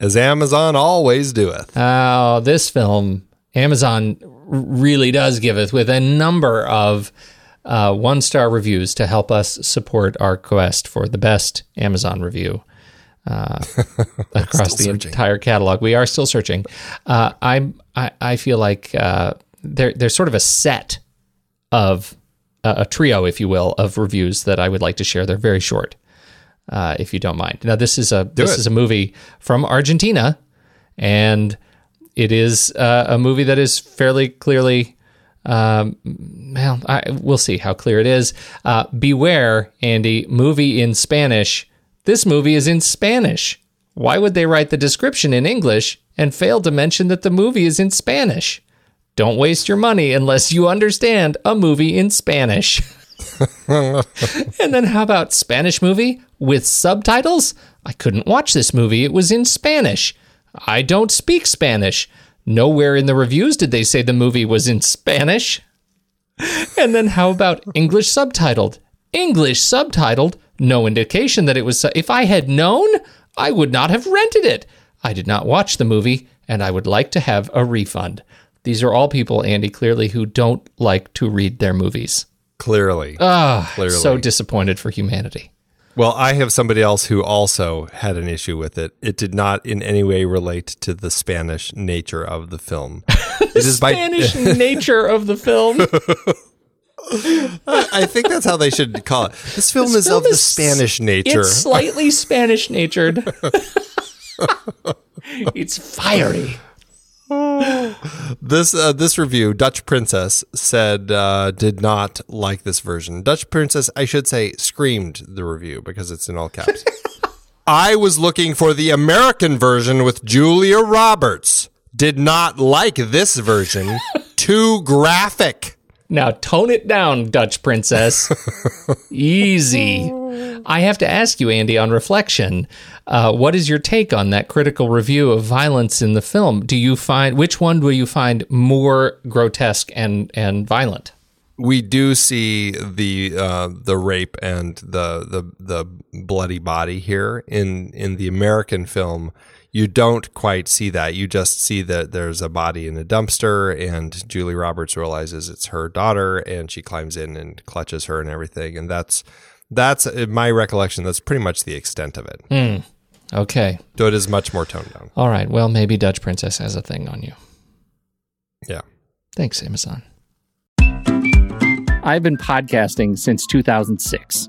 As Amazon always doeth. Oh, this film, Amazon really does giveth, with a number of uh, one-star reviews to help us support our quest for the best Amazon review uh, across the searching. entire catalog. We are still searching. Uh, I, I I feel like uh, there, there's sort of a set of, uh, a trio, if you will, of reviews that I would like to share. They're very short. Uh, if you don't mind. Now, this is a Do this it. is a movie from Argentina, and it is uh, a movie that is fairly clearly, um, well, I, we'll see how clear it is. Uh, beware, Andy, movie in Spanish. This movie is in Spanish. Why would they write the description in English and fail to mention that the movie is in Spanish? Don't waste your money unless you understand a movie in Spanish. And then how about Spanish movie with subtitles? I couldn't watch this movie. It was in Spanish. I don't speak Spanish. Nowhere in the reviews did they say the movie was in Spanish. And then how about English subtitled? English subtitled. No indication that it was. Su- if I had known, I would not have rented it. I did not watch the movie, and I would like to have a refund. These are all people, Andy, clearly, who don't like to read their movies. Clearly. Oh, Clearly. So disappointed for humanity. Well, I have somebody else who also had an issue with it. It did not in any way relate to the Spanish nature of the film. The it is Spanish by... nature of the film? I think that's how they should call it. This film this is film of is, the Spanish nature. It's slightly Spanish-natured. It's fiery. This uh, this review, Dutch Princess, said uh, did not like this version. Dutch Princess, I should say, screamed the review because it's in all caps. I was looking for the American version with Julia Roberts. Did not like this version. Too graphic. Now tone it down, Dutch Princess. Easy. I have to ask you, Andy, on reflection, uh, what is your take on that critical review of violence in the film? Do you find which one will you find more grotesque and, and violent? We do see the uh, the rape and the, the the bloody body here in in the American film. you don't quite see that. You just see that there's a body in a dumpster, and Julia Roberts realizes it's her daughter, and she climbs in and clutches her and everything. And that's, that's in my recollection, that's pretty much the extent of it. Mm. Okay. So it is much more toned down. All right. Well, maybe Dutch Princess has a thing on you. Yeah. Thanks, Amazon. I've been podcasting since two thousand six.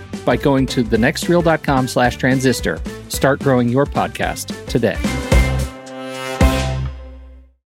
by going to thenextreel.com slash transistor. Start growing your podcast today.